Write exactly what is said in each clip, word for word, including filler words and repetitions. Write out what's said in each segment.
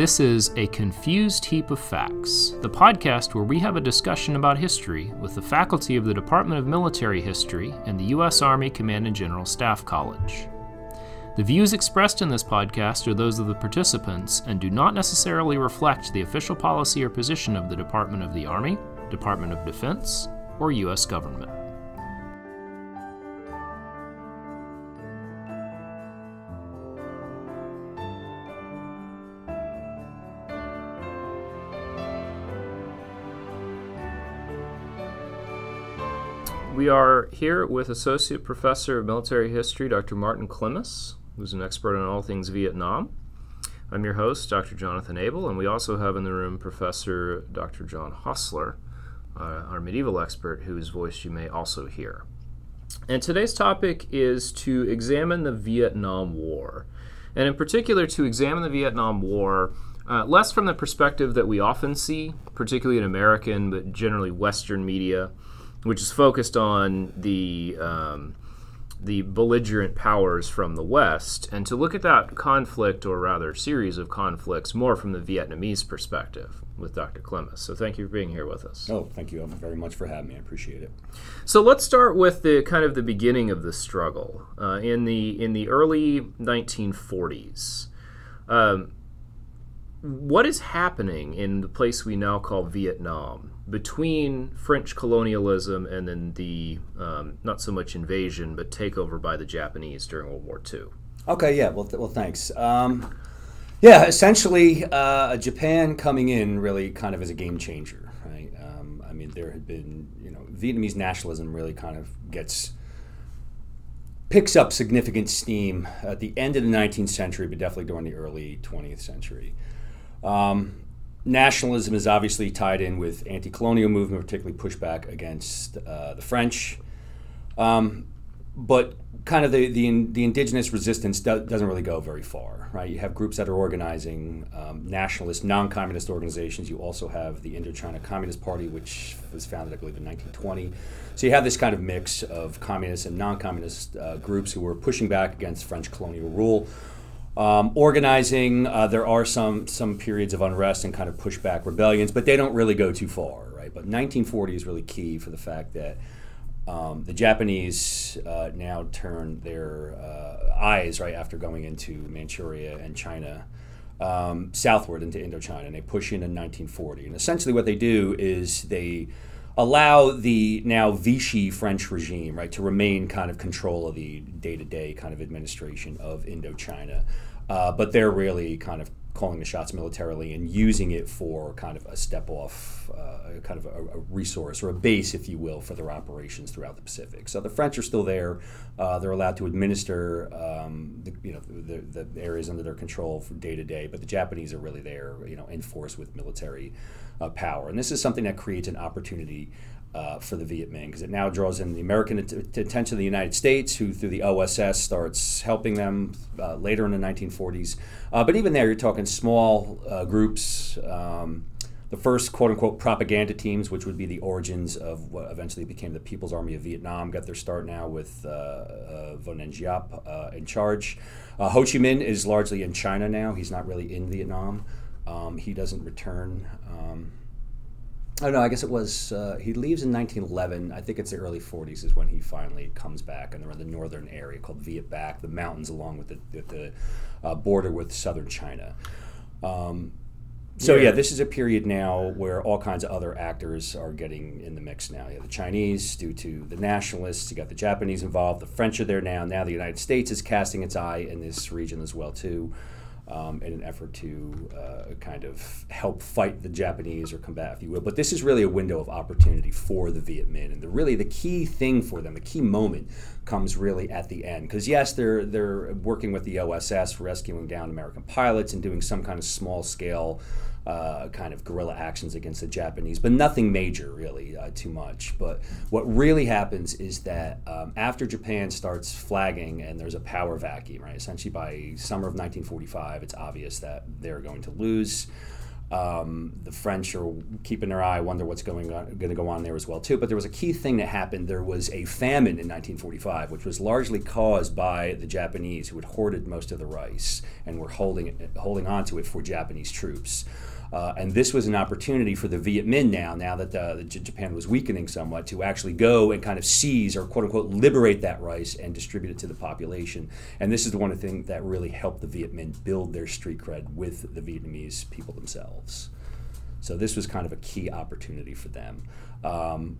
This is A Confused Heap of Facts, the podcast where we have a discussion about history with the faculty of the Department of Military History and the U S Army Command and General Staff College. The views expressed in this podcast are those of the participants and do not necessarily reflect the official policy or position of the Department of the Army, Department of Defense, or U S government. We are here with Associate Professor of Military History, Doctor Martin Klimas, who's an expert on all things Vietnam. I'm your host, Doctor Jonathan Abel, and we also have in the room Professor Doctor John Hostler, uh, our medieval expert, whose voice you may also hear. And today's topic is to examine the Vietnam War, and in particular to examine the Vietnam War uh, less from the perspective that we often see, particularly in American but generally Western media, which is focused on the um, the belligerent powers from the West, and to look at that conflict, or rather series of conflicts, more from the Vietnamese perspective with Doctor Klimas. So thank you for being here with us. Oh, thank you very much for having me. I appreciate it. So let's start with the kind of the beginning of the struggle. Uh, in the in the early nineteen forties, um, what is happening in the place we now call Vietnam between French colonialism and then the, um, not so much invasion, but takeover by the Japanese during World War Two? Okay, yeah, well, th- well thanks. Um, yeah, essentially, uh, Japan coming in really kind of as a game changer, right? Um, I mean, there had been, you know, Vietnamese nationalism really kind of gets, picks up significant steam at the end of the nineteenth century, but definitely during the early twentieth century. Um, Nationalism is obviously tied in with anti-colonial movement, particularly pushback against uh, the French. Um, but kind of the the, in, the indigenous resistance do, doesn't really go very far, right? You have groups that are organizing um, nationalist, non-communist organizations. You also have the Indochina Communist Party, which was founded, I believe, in nineteen twenty. So you have this kind of mix of communist and non-communist uh, groups who were pushing back against French colonial rule. Um, organizing, uh, there are some some periods of unrest and kind of pushback rebellions, but they don't really go too far, right? But nineteen forty is really key for the fact that um, the Japanese uh, now turn their uh, eyes, right, after going into Manchuria and China, um, southward into Indochina, and they push in in nineteen forty. And essentially what they do is they allow the now Vichy French regime, right, to remain kind of control of the day-to-day kind of administration of Indochina. Uh, but they're really kind of calling the shots militarily and using it for kind of a step-off, uh, kind of a, a resource or a base, if you will, for their operations throughout the Pacific. So the French are still there. Uh, they're allowed to administer um, the, you know, the, the areas under their control from day-to-day, but the Japanese are really there, you know, in force with military uh, power. And this is something that creates an opportunity Uh, for the Viet Minh, because it now draws in the American att- attention of the United States, who through the O S S starts helping them uh, later in the nineteen forties. Uh, but even there, you're talking small uh, groups. Um, the first quote-unquote propaganda teams, which would be the origins of what eventually became the People's Army of Vietnam, got their start now with uh, uh, Võ Nguyên Giáp uh, in charge. Uh, Ho Chi Minh is largely in China now. He's not really in Vietnam. Um, he doesn't return. Um, Oh no! I guess it was uh, he leaves in nineteen eleven. I think it's the early forties is when he finally comes back, and they're in the northern area called Viet Bac, the mountains along with the, with the uh, border with southern China. Um, so yeah. yeah, this is a period now where all kinds of other actors are getting in the mix now. You have the Chinese due to the nationalists. You got the Japanese involved. The French are there now. Now the United States is casting its eye in this region as well too. Um, in an effort to uh, kind of help fight the Japanese or combat, if you will. But this is really a window of opportunity for the Viet Minh. And the, really the key thing for them, the key moment, comes really at the end. Because yes, they're, they're working with the O S S, rescuing down American pilots and doing some kind of small-scale uh, kind of guerrilla actions against the Japanese, but nothing major, really, uh, too much. But what really happens is that um, after Japan starts flagging and there's a power vacuum, right, essentially by summer of nineteen forty-five, it's obvious that they're going to lose. Um, the French are keeping their eye, wonder what's going on, going to go on there as well too. But there was a key thing that happened. There was a famine in nineteen forty-five, which was largely caused by the Japanese, who had hoarded most of the rice and were holding it, holding on to it for Japanese troops. Uh, and this was an opportunity for the Viet Minh now, now that uh, the J- Japan was weakening somewhat, to actually go and kind of seize or quote-unquote liberate that rice and distribute it to the population. And this is the one thing that really helped the Viet Minh build their street cred with the Vietnamese people themselves. So this was kind of a key opportunity for them. Um,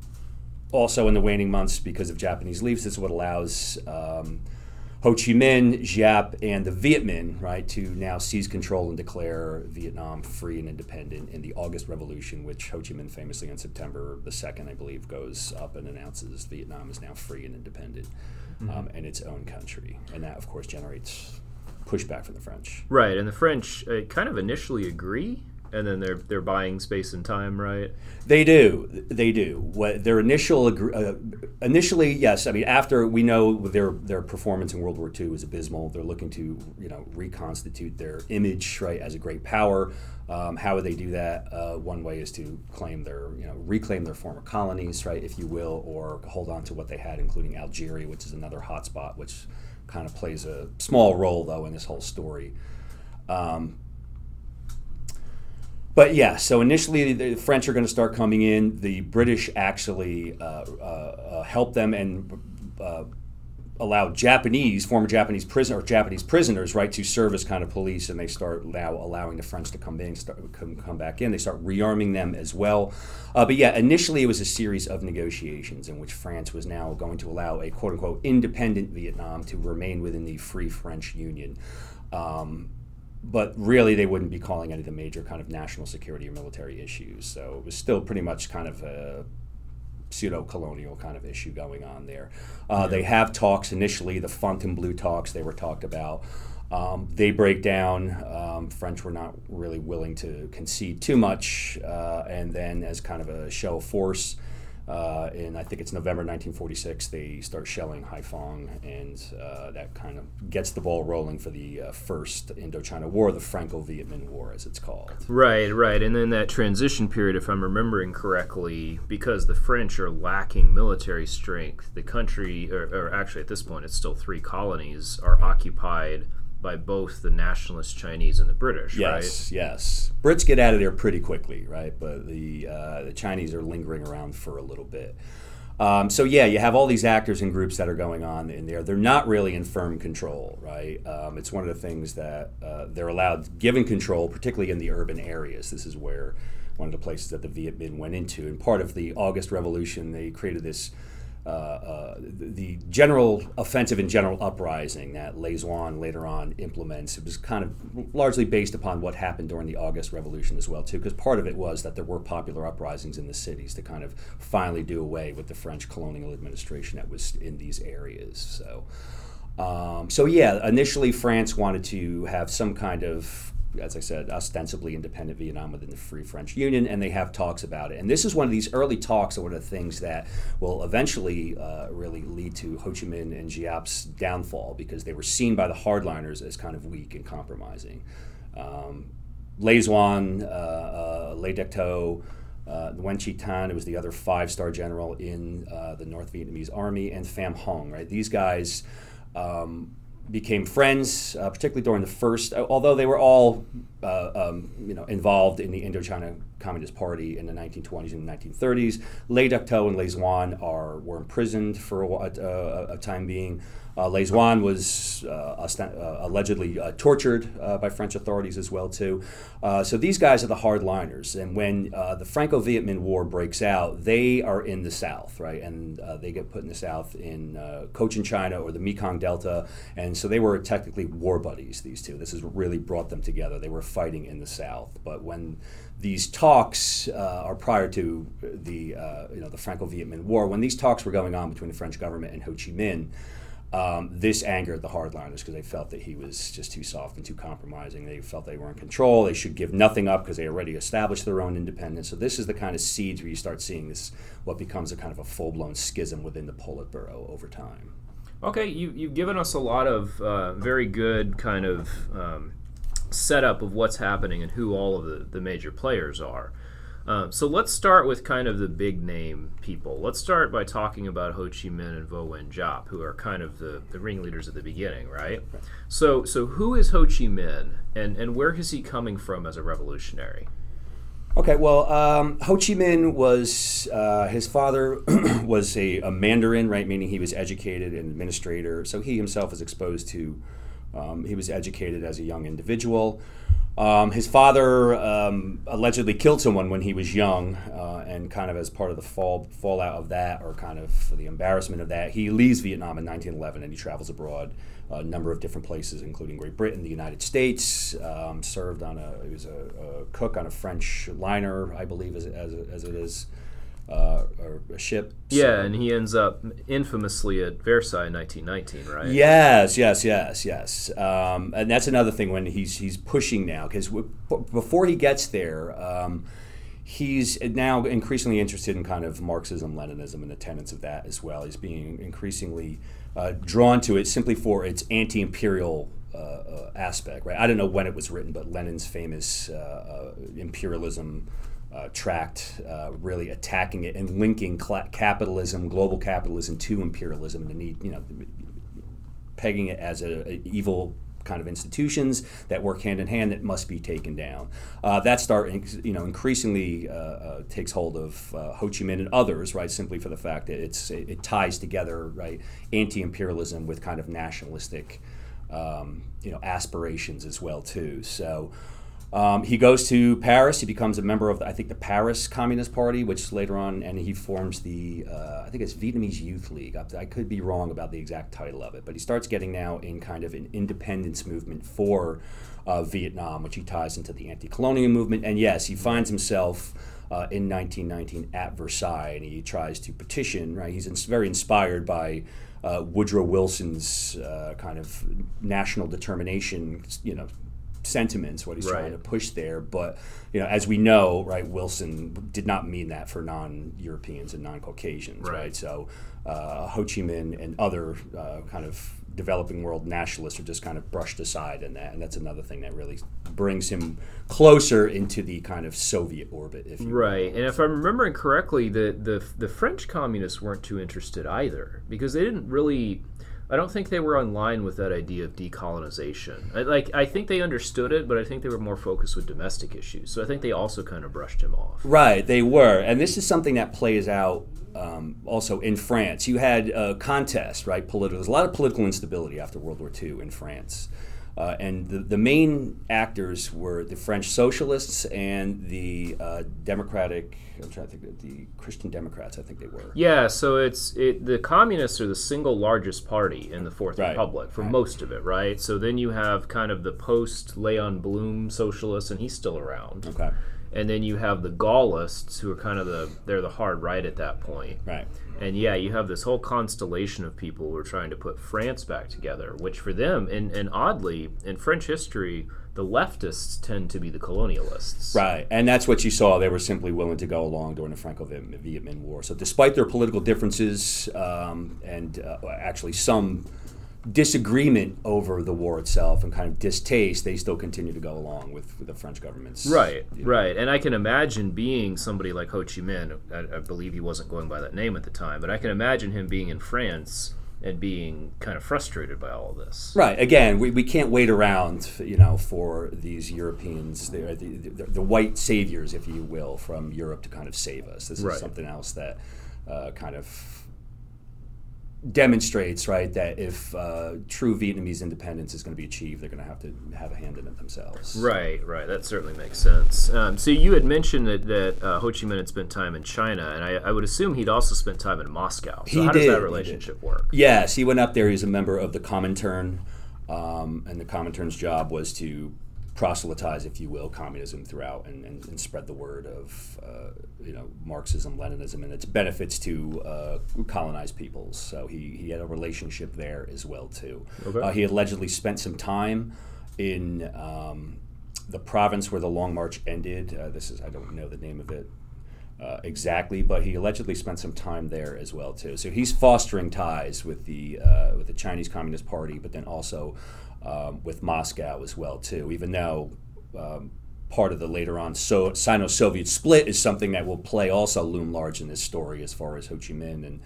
also in the waning months, because of Japanese leaves, this is what allows um, Ho Chi Minh, Giap, and the Viet Minh, right, to now seize control and declare Vietnam free and independent in the August Revolution, which Ho Chi Minh famously on September the second, I believe, goes up and announces Vietnam is now free and independent um, mm-hmm. in its own country. And that, of course, generates pushback from the French. Right, and the French uh, kind of initially agree. And then they're they're buying space and time, right? They do, they do. What their initial uh, initially, yes. I mean, after we know their their performance in World War Two was abysmal, they're looking to you know reconstitute their image, right, as a great power. Um, how would they do that? Uh, one way is to claim their you know reclaim their former colonies, right, if you will, or hold on to what they had, including Algeria, which is another hotspot, which kind of plays a small role though in this whole story. Um, But yeah, so initially the French are going to start coming in. The British actually uh, uh, help them and uh, allow Japanese, former Japanese prisoners, Japanese prisoners, right, to serve as kind of police. And they start now allowing the French to come in, start, come, come back in. They start rearming them as well. Uh, but yeah, initially it was a series of negotiations in which France was now going to allow a quote unquote independent Vietnam to remain within the Free French Union. Um, But really, they wouldn't be calling any of the major kind of national security or military issues. So it was still pretty much kind of a pseudo-colonial kind of issue going on there. Uh, yeah. They have talks initially, the Fontainebleau talks they were talked about. Um, they break down. Um, French were not really willing to concede too much. Uh, and then as kind of a show of force, uh, in I think it's November nineteen forty-six, they start shelling Hải Phòng, and uh, that kind of gets the ball rolling for the uh, first Indochina War, the Franco-Viet Minh War, as it's called. Right, right, and then that transition period, if I'm remembering correctly, because the French are lacking military strength, the country, or, or actually at this point it's still three colonies, are occupied by both the nationalist Chinese and the British, yes, right? Yes, yes. Brits get out of there pretty quickly, right? But the uh, the Chinese are lingering around for a little bit. Um, so yeah, you have all these actors and groups that are going on in there. They're not really in firm control, right? Um, it's one of the things that uh, they're allowed, given control, particularly in the urban areas. This is where one of the places that the Viet Minh went into. And part of the August Revolution, they created this Uh, uh, the general offensive and general uprising that Lê Duẩn later on implements. It was kind of largely based upon what happened during the August Revolution as well, too, because part of it was that there were popular uprisings in the cities to kind of finally do away with the French colonial administration that was in these areas. So, um, so yeah, initially France wanted to have some kind of, as I said, ostensibly independent Vietnam within the Free French Union, and they have talks about it. And this is one of these early talks, one of the things that will eventually uh, really lead to Ho Chi Minh and Giap's downfall, because they were seen by the hardliners as kind of weak and compromising. Um, Lê Duẩn, uh, uh, Lê Đức Thọ, Uh, Nguyễn Chí Thanh, it was the other five-star general in uh, the North Vietnamese Army, and Phạm Hùng, right? These guys um, became friends, uh, particularly during the first, although they were all uh, um, you know, involved in the Indochina Communist Party in the nineteen twenties and nineteen thirties. Lê Đức Thọ and Lê Duẩn are were imprisoned for a, uh, a time being. Uh, Lê Duẩn was uh, osten- uh, allegedly uh, tortured uh, by French authorities as well, too. Uh, so these guys are the hardliners. And when uh, the Franco-Viet Minh War breaks out, they are in the South, right? And uh, they get put in the South in uh, Cochin China or the Mekong Delta. And so they were technically war buddies, these two. This is what really brought them together. They were fighting in the South. But when these talks uh, are prior to the, uh, you know, the Franco-Viet Minh War, when these talks were going on between the French government and Ho Chi Minh, Um, this angered the hardliners because they felt that he was just too soft and too compromising. They felt they were in control. They should give nothing up because they already established their own independence. So this is the kind of seeds where you start seeing this, what becomes a kind of a full-blown schism within the Politburo over time. Okay, you, you've given us a lot of uh, very good kind of um, setup of what's happening and who all of the, the major players are. Um, so let's start with kind of the big name people. Let's start by talking about Ho Chi Minh and Võ Nguyên Giáp, who are kind of the, the ringleaders at the beginning, right? right? So so who is Ho Chi Minh, and, and where is he coming from as a revolutionary? Okay, well, um, Ho Chi Minh was, uh, his father was a, a Mandarin, right? Meaning he was educated and administrator. So he himself was exposed to, um, he was educated as a young individual. Um, his father um, allegedly killed someone when he was young, uh, and kind of as part of the fall, fallout of that, or kind of the embarrassment of that, he leaves Vietnam in nineteen eleven and he travels abroad a number of different places, including Great Britain, the United States, um, served on a, he was a, a cook on a French liner, I believe, as, as, as it is. Uh, or a ship. Yeah, so. And he ends up infamously at Versailles in nineteen nineteen, right? Yes, yes, yes, yes. Um, and that's another thing when he's he's pushing now, because w- b- before he gets there, um, he's now increasingly interested in kind of Marxism, Leninism, and the tenets of that as well. He's being increasingly uh, drawn to it simply for its anti-imperial uh, uh, aspect, right? I don't know when it was written, but Lenin's famous uh, uh, imperialism Uh, tract, uh, really attacking it and linking cl- capitalism, global capitalism, to imperialism, and the need, you know, pegging it as a, a evil kind of institutions that work hand in hand that must be taken down. Uh, that start, you know, increasingly uh, uh, takes hold of uh, Ho Chi Minh and others, right? Simply for the fact that it's it, it ties together, right, anti-imperialism with kind of nationalistic, um, you know, aspirations as well too. So. Um, he goes to Paris. He becomes a member of, the, I think, the Paris Communist Party, which later on, and he forms the, uh, I think it's Vietnamese Youth League. I, I could be wrong about the exact title of it, but he starts getting now in kind of an independence movement for uh, Vietnam, which he ties into the anti-colonial movement. And yes, he finds himself uh, in nineteen nineteen at Versailles, and he tries to petition, right? He's ins- very inspired by uh, Woodrow Wilson's uh, kind of national determination, you know, sentiments, what he's right. trying to push there, but you know, as we know, right, Wilson did not mean that for non-Europeans and non-Caucasians, right? right? So uh, Ho Chi Minh and other uh, kind of developing world nationalists are just kind of brushed aside in that, and that's another thing that really brings him closer into the kind of Soviet orbit, if you right. Will. And if I'm remembering correctly, the, the the French communists weren't too interested either, because they didn't really. I don't think they were in line with that idea of decolonization. I, like, I think they understood it, but I think they were more focused with domestic issues. So I think they also kind of brushed him off. Right, they were. And this is something that plays out um, also in France. You had a contest, right? Political. There's a lot of political instability after World War Two in France. Uh, and the, the main actors were the French socialists and the uh, Democratic, I'm trying to think, of the Christian Democrats, I think they were. Yeah, so it's it, the communists are the single largest party in the Fourth right. Republic for right. most of it, right? So then you have kind of the post-Léon Blum socialists, and he's still around. Okay. And then you have the Gaullists, who are kind of the, they're the hard right at that point. Right. And yeah, you have this whole constellation of people who are trying to put France back together, which for them, and, and oddly, in French history, the leftists tend to be the colonialists. Right, and that's what you saw. They were simply willing to go along during the Franco-Viet Minh War. So despite their political differences, um, and uh, actually some disagreement over the war itself and kind of distaste, they still continue to go along with, with the French government's. Right, you know. Right. And I can imagine being somebody like Ho Chi Minh, I, I believe he wasn't going by that name at the time, but I can imagine him being in France and being kind of frustrated by all of this. Right, again, we, we can't wait around, you know, for these Europeans, the, the, the, the white saviors, if you will, from Europe to kind of save us. This is right. something else that uh, kind of demonstrates, right, that if uh, true Vietnamese independence is going to be achieved, they're going to have to have a hand in it themselves. Right, right. That certainly makes sense. Um, so you had mentioned that, that uh, Ho Chi Minh had spent time in China, and I, I would assume he'd also spent time in Moscow. So he how did, does that relationship work? Yes, he went up there. He was a member of the Comintern, um, and the Comintern's job was to proselytize, if you will, communism throughout and, and, and spread the word of, uh, you know, Marxism, Leninism, and its benefits to uh, colonized peoples. So he, he had a relationship there as well, too. Okay. Uh, he allegedly spent some time in um, the province where the Long March ended. Uh, this is, I don't know the name of it uh, exactly, but he allegedly spent some time there as well, too. So he's fostering ties with the, uh, with the Chinese Communist Party, but then also um, with Moscow as well too. Even though um, part of the later on so- Sino-Soviet split is something that will play also loom large in this story as far as Ho Chi Minh and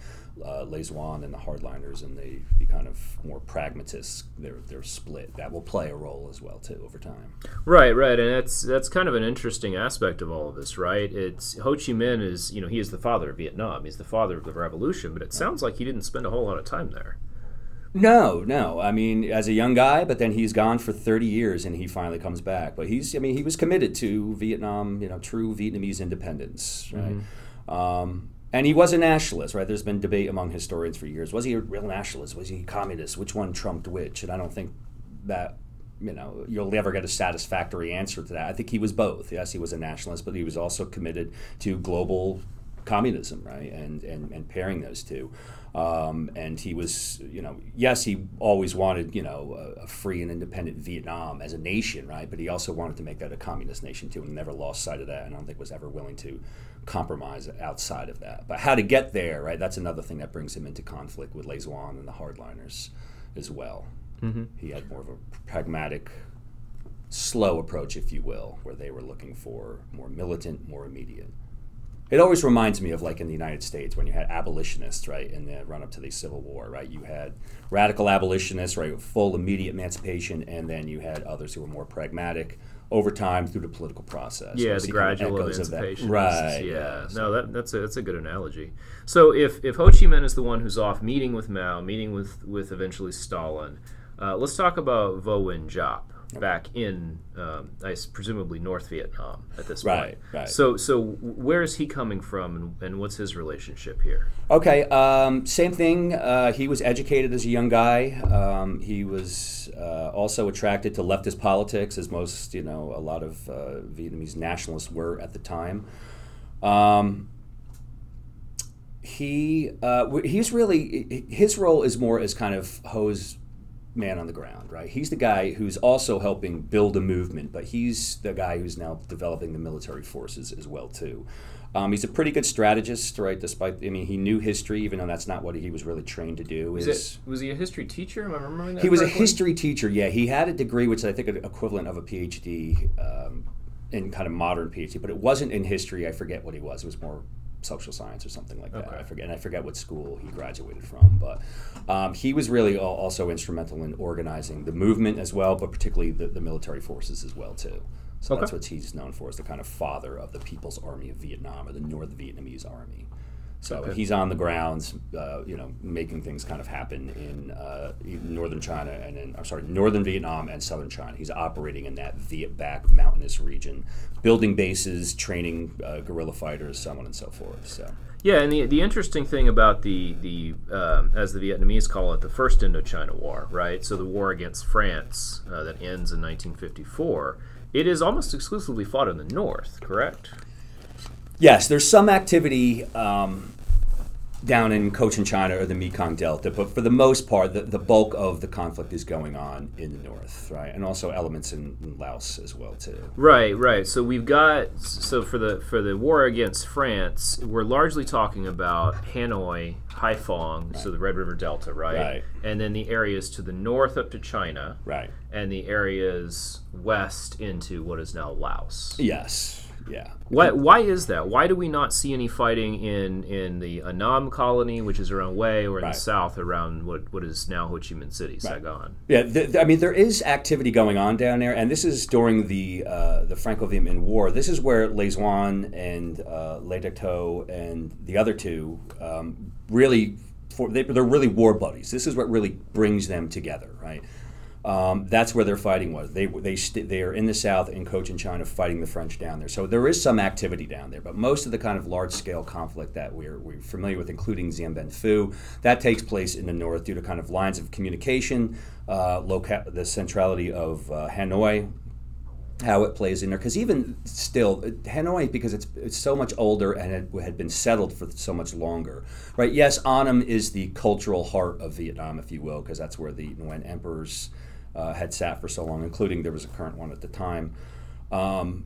uh, Lê Duẩn and the hardliners and the, the kind of more pragmatists, their their split. That will play a role as well too over time. Right, right, and that's that's kind of an interesting aspect of all of this, right? It's Ho Chi Minh is, you know, he is the father of Vietnam. He's the father of the revolution, but it sounds like he didn't spend a whole lot of time there. No, no. I mean, as a young guy, but then he's gone for thirty years and he finally comes back. But he's, I mean, he was committed to Vietnam, you know, true Vietnamese independence, right? Mm-hmm. Um, and he was a nationalist, right? There's been debate among historians for years. Was he a real nationalist? Was he a communist? Which one trumped which? And I don't think that, you know, you'll ever get a satisfactory answer to that. I think he was both. Yes, he was a nationalist, but he was also committed to global communism, right? And and and pairing those two. Um, and he was, you know, yes, he always wanted, you know, a, a free and independent Vietnam as a nation, right? But he also wanted to make that a communist nation too, and never lost sight of that, and I don't think was ever willing to compromise outside of that. But how to get there, right? That's another thing that brings him into conflict with Lê Duẩn and the hardliners as well. Mm-hmm. He had more of a pragmatic, slow approach, if you will, where they were looking for more militant, more immediate. It always reminds me of, like, in the United States when you had abolitionists, right, in the run-up to the Civil War, right? You had radical abolitionists, right, with full immediate emancipation, and then you had others who were more pragmatic over time through the political process. Yeah, the gradual emancipation. Right. Yeah. No, that, that's, a, that's a good analogy. So if, if Ho Chi Minh is the one who's off meeting with Mao, meeting with, with eventually Stalin, uh, let's talk about Võ Nguyên Giáp. Back in, um, I presumably North Vietnam at this point. Right, right. So, so where is he coming from, and, and what's his relationship here? Okay, um, same thing. Uh, he was educated as a young guy. Um, he was uh, also attracted to leftist politics, as most, you know, a lot of uh, Vietnamese nationalists were at the time. Um, he uh, he's really his role is more as kind of Ho's man on the ground, right? He's the guy who's also helping build a movement, but he's the guy who's now developing the military forces as well too. Um, he's a pretty good strategist, right? Despite, I mean, he knew history, even though that's not what he was really trained to do. Is Is it, was he a history teacher? Am I remembering that He correctly? was a history teacher, yeah. He had a degree, which I think an equivalent of a PhD, um, in kind of modern PhD, but it wasn't in history. I forget what he was. It was more social science or something like that. Okay. I forget, and I forget what school he graduated from, but um, he was really also instrumental in organizing the movement as well, but particularly the, the military forces as well too. So okay. That's what he's known for, as the kind of father of the People's Army of Vietnam, or the North Vietnamese Army. So okay. He's on the grounds, uh, you know, making things kind of happen in uh, northern China and in, I'm sorry, northern Vietnam and southern China. He's operating in that Viet Bac mountainous region, building bases, training uh, guerrilla fighters, so on and so forth. So yeah, and the the interesting thing about the the um, as the Vietnamese call it, the First Indochina War, right? So the war against France uh, that ends in nineteen fifty-four. It is almost exclusively fought in the north, correct? Yes, there's some activity um, down in Cochin China or the Mekong Delta, but for the most part, the, the bulk of the conflict is going on in the north, right? And also elements in, in Laos as well, too. Right, right. So we've got, so for the for the war against France, we're largely talking about Hanoi, Haiphong, right. So the Red River Delta, right? Right. And then the areas to the north up to China. Right. And the areas west into what is now Laos. Yes. Yeah. Why why is that? Why do we not see any fighting in, in the Annam colony, which is around Hue, or in right. the south around what, what is now Ho Chi Minh City, right. Saigon? Yeah, the, the, I mean, there is activity going on down there, and this is during the uh, the Franco-Viet Minh War. This is where Lê Duẩn and uh, Lê Đức Thọ and the other two um, really, for, they, they're really war buddies. This is what really brings them together, right? Um, that's where their fighting was. They they st- they are in the south in Cochin China fighting the French down there. So there is some activity down there, but most of the kind of large-scale conflict that we're we're familiar with, including Dien Bien Phu, that takes place in the north due to kind of lines of communication, uh, loca- the centrality of uh, Hanoi, how it plays in there. Because even still, Hanoi, because it's it's so much older and it had been settled for so much longer, right? Yes, Annam is the cultural heart of Vietnam, if you will, because that's where the Nguyen emperors Uh, had sat for so long, including there was a current one at the time. Um,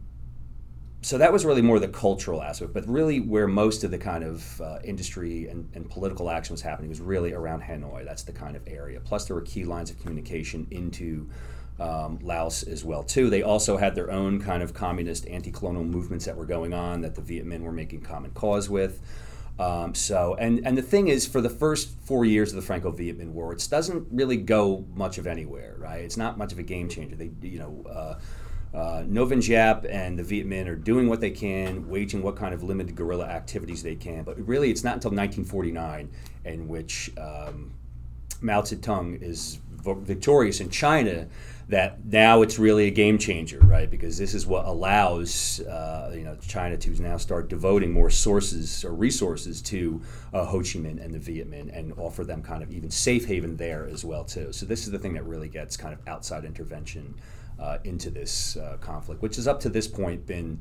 So that was really more the cultural aspect, but really where most of the kind of uh, industry and, and political action was happening was really around Hanoi. That's the kind of area. Plus there were key lines of communication into um, Laos as well too. They also had their own kind of communist anti-colonial movements that were going on that the Viet Minh were making common cause with. Um, so, and, and the thing is, for the first four years of the Franco-Viet Minh War, it doesn't really go much of anywhere, right? It's not much of a game changer. They, you know, uh, Uh, Novin Giap and the Viet Minh are doing what they can, waging what kind of limited guerrilla activities they can. But really, it's not until nineteen forty-nine in which um, Mao Zedong is victorious in China that now it's really a game changer, right? Because this is what allows uh, you know, China to now start devoting more sources or resources to uh, Ho Chi Minh and the Viet Minh and offer them kind of even safe haven there as well too. So this is the thing that really gets kind of outside intervention Uh, into this uh, conflict, which has up to this point been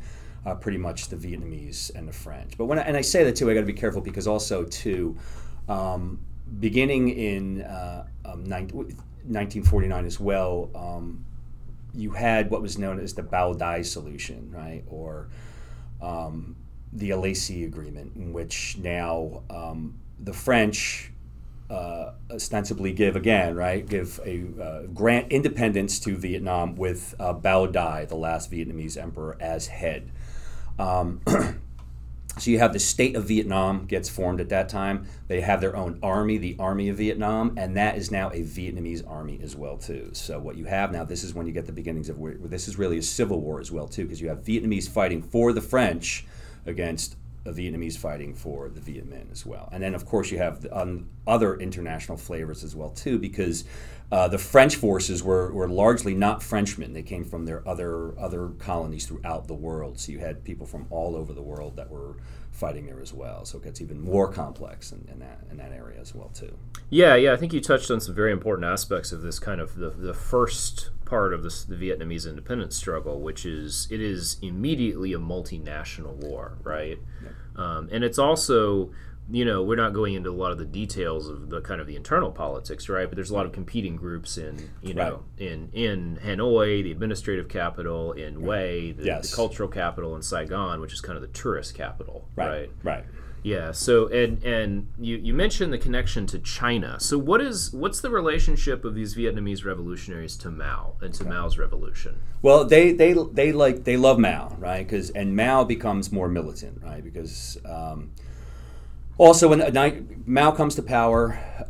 uh, pretty much the Vietnamese and the French. But when I, and I say that too, I got to be careful because also too, um, beginning in uh, um, nineteen forty-nine as well, um, you had what was known as the Bảo Đại solution, right, or um, the Alesi Agreement, in which now um, the French Uh, ostensibly give again, right? Give a uh, grant independence to Vietnam with uh, Bảo Đại, the last Vietnamese emperor, as head. Um, so you have the State of Vietnam gets formed at that time. They have their own army, the Army of Vietnam, and that is now a Vietnamese army as well too. So what you have now, this is when you get the beginnings of where this is really a civil war as well too, because you have Vietnamese fighting for the French against the Vietnamese fighting for the Viet Minh as well. And then, of course, you have the, um, other international flavors as well, too, because uh, the French forces were, were largely not Frenchmen. They came from their other other colonies throughout the world. So you had people from all over the world that were fighting there as well. So it gets even more complex in, in that in that area as well, too. Yeah, yeah. I think you touched on some very important aspects of this kind of the, the first part of this, the Vietnamese independence struggle, which is it is immediately a multinational war, right? Yep. Um, and it's also, you know, we're not going into a lot of the details of the kind of the internal politics, right? But there's a lot of competing groups in, you know, right. in in Hanoi, the administrative capital, in Hue, the, yes. the cultural capital, in Saigon, which is kind of the tourist capital, right? Right. right. Yeah. So, and and you, you mentioned the connection to China. So, what is what's the relationship of these Vietnamese revolutionaries to Mao and to okay. Mao's revolution? Well, they they they like they love Mao, right? Because and Mao becomes more militant, right? Because um, also when uh, Mao comes to power,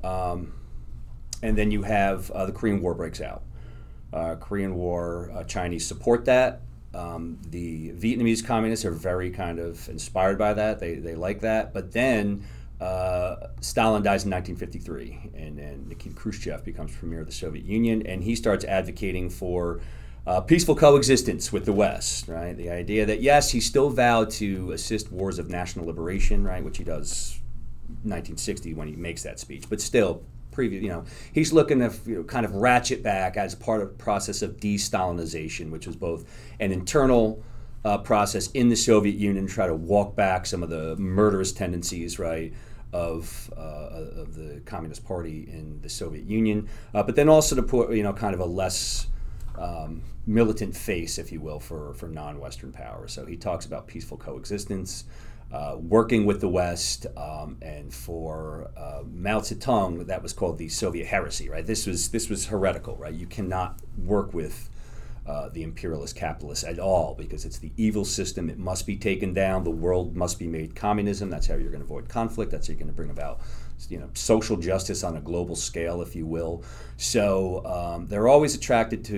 um, and then you have uh, the Korean War breaks out. Uh, Korean War, uh, Chinese support that. Um, the Vietnamese communists are very kind of inspired by that. They they like that. But then uh, Stalin dies in nineteen fifty-three, and then Nikita Khrushchev becomes premier of the Soviet Union, and he starts advocating for uh, peaceful coexistence with the West, right? The idea that, yes, he still vowed to assist wars of national liberation, right, which he does in nineteen sixty when he makes that speech, but still, Previous, you know, he's looking to you know, kind of ratchet back as part of the process of de-Stalinization, which was both an internal uh, process in the Soviet Union, try to walk back some of the murderous tendencies, right, of uh, of the Communist Party in the Soviet Union, uh, but then also to put, you know, kind of a less um, militant face, if you will, for for non-Western powers. So he talks about peaceful coexistence. Uh, working with the West, um, and for uh, Mao Zedong, that was called the Soviet heresy, right? This was this was heretical, right? You cannot work with uh, the imperialist capitalists at all because it's the evil system. It must be taken down. The world must be made communism. That's how you're going to avoid conflict. That's how you're going to bring about, you know, social justice on a global scale, if you will. So um, they're always attracted to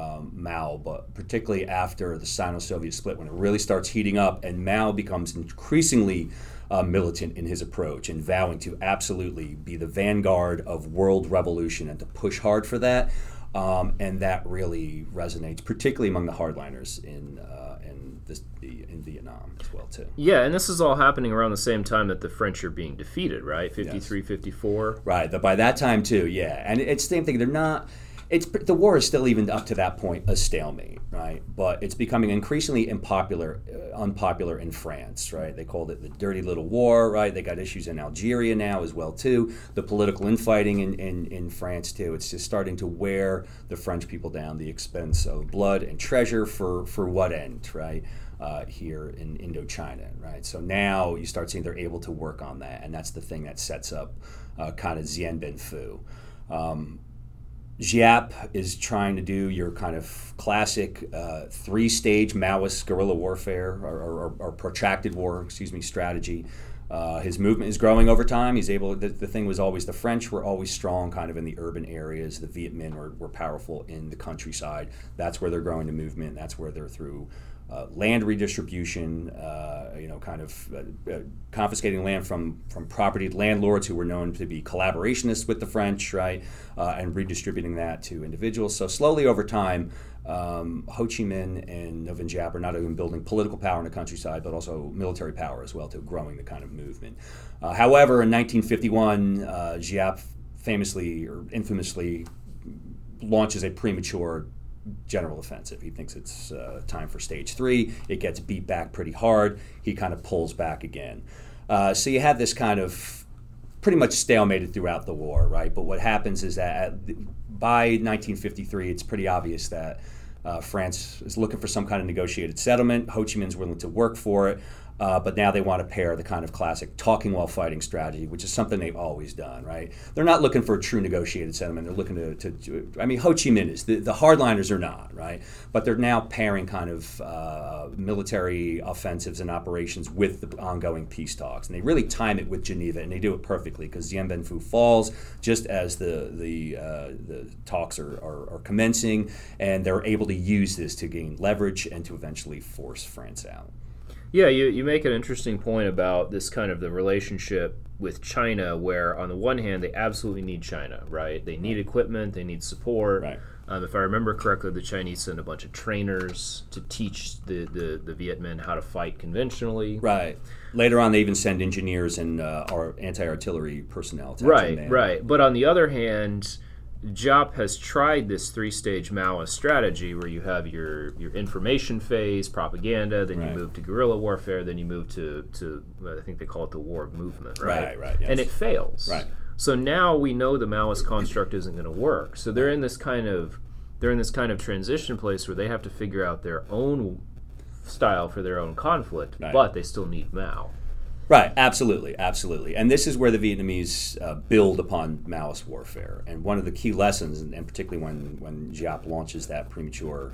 um, Mao, but particularly after the Sino-Soviet split, when it really starts heating up, and Mao becomes increasingly uh, militant in his approach and vowing to absolutely be the vanguard of world revolution and to push hard for that. Um, and that really resonates, particularly among the hardliners in uh, in, this, the, in Vietnam as well, too. Yeah, and this is all happening around the same time that the French are being defeated, right? fifty-three, yes. fifty-four? Right, but by that time, too, yeah. And it's the same thing. They're not... It's the war is still, even up to that point, a stalemate, right? But it's becoming increasingly unpopular, uh, unpopular in France, right? They called it the dirty little war, right? They got issues in Algeria now as well, too. The political infighting in, in, in France, too. It's just starting to wear the French people down, the expense of blood and treasure for, for what end, right? uh, here in Indochina, right? So now you start seeing they're able to work on that, and that's the thing that sets up uh, kind of Dien Bien Phu. Um, Giap is trying to do your kind of classic uh, three-stage Maoist guerrilla warfare or, or, or protracted war, excuse me, strategy. Uh, his movement is growing over time. He's able. The, the thing was always the French were always strong, kind of in the urban areas. The Viet Minh were, were powerful in the countryside. That's where they're growing the movement. That's where they're through uh, land redistribution. Uh, you know, kind of uh, uh, confiscating land from from property landlords who were known to be collaborationists with the French, right? Uh, and redistributing that to individuals. So slowly over time. Um, Ho Chi Minh and Ngo Dinh Diep are not only building political power in the countryside, but also military power as well, to growing the kind of movement. Uh, however, in nineteen fifty-one, uh, Diep famously or infamously launches a premature general offensive. He thinks it's uh, time for stage three. It gets beat back pretty hard. He kind of pulls back again. Uh, so you have this kind of pretty much stalemated throughout the war, right? But what happens is that at the, by nineteen fifty-three, it's pretty obvious that uh, France is looking for some kind of negotiated settlement. Ho Chi Minh's willing to work for it, uh, but now they want to pair the kind of classic talking while fighting strategy, which is something they've always done, right? They're not looking for a true negotiated settlement. They're looking to, to, to I mean, Ho Chi Minh is, the, the hardliners are not, right? But they're now pairing kind of uh, military offensives and operations with the ongoing peace talks. And they really time it with Geneva, and they do it perfectly, because Dien Bien Phu falls just as the the, uh, the talks are, are, are commencing, and they're able to use this to gain leverage and to eventually force France out. Yeah, you, you make an interesting point about this kind of the relationship with China, where on the one hand, they absolutely need China, right? They need equipment, they need support. Right. Um, if I remember correctly, the Chinese sent a bunch of trainers to teach the, the, the Viet Minh how to fight conventionally. Right. Later on, they even send engineers and uh, our anti-artillery personnel. To right, right. But on the other hand, Diep has tried this three-stage Maoist strategy where you have your, your information phase, propaganda, then right. you move to guerrilla warfare, then you move to, to I think they call it the war of movement, right? Right, right, yes. And it fails. Right. So now we know the Maoist construct isn't going to work. So they're in this kind of they're in this kind of transition place where they have to figure out their own style for their own conflict, right. But they still need Mao. Right, absolutely, absolutely. And this is where the Vietnamese uh, build upon Maoist warfare. And one of the key lessons, and particularly when, when Diep launches that premature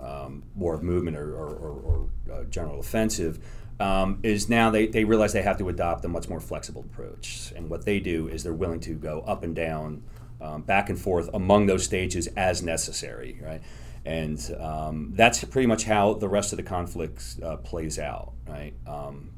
um, war of movement or, or, or, or uh, general offensive, um, is now they, they realize they have to adopt a much more flexible approach. And what they do is they're willing to go up and down, um, back and forth among those stages as necessary, right? And um, that's pretty much how the rest of the conflict uh, plays out, right? Um,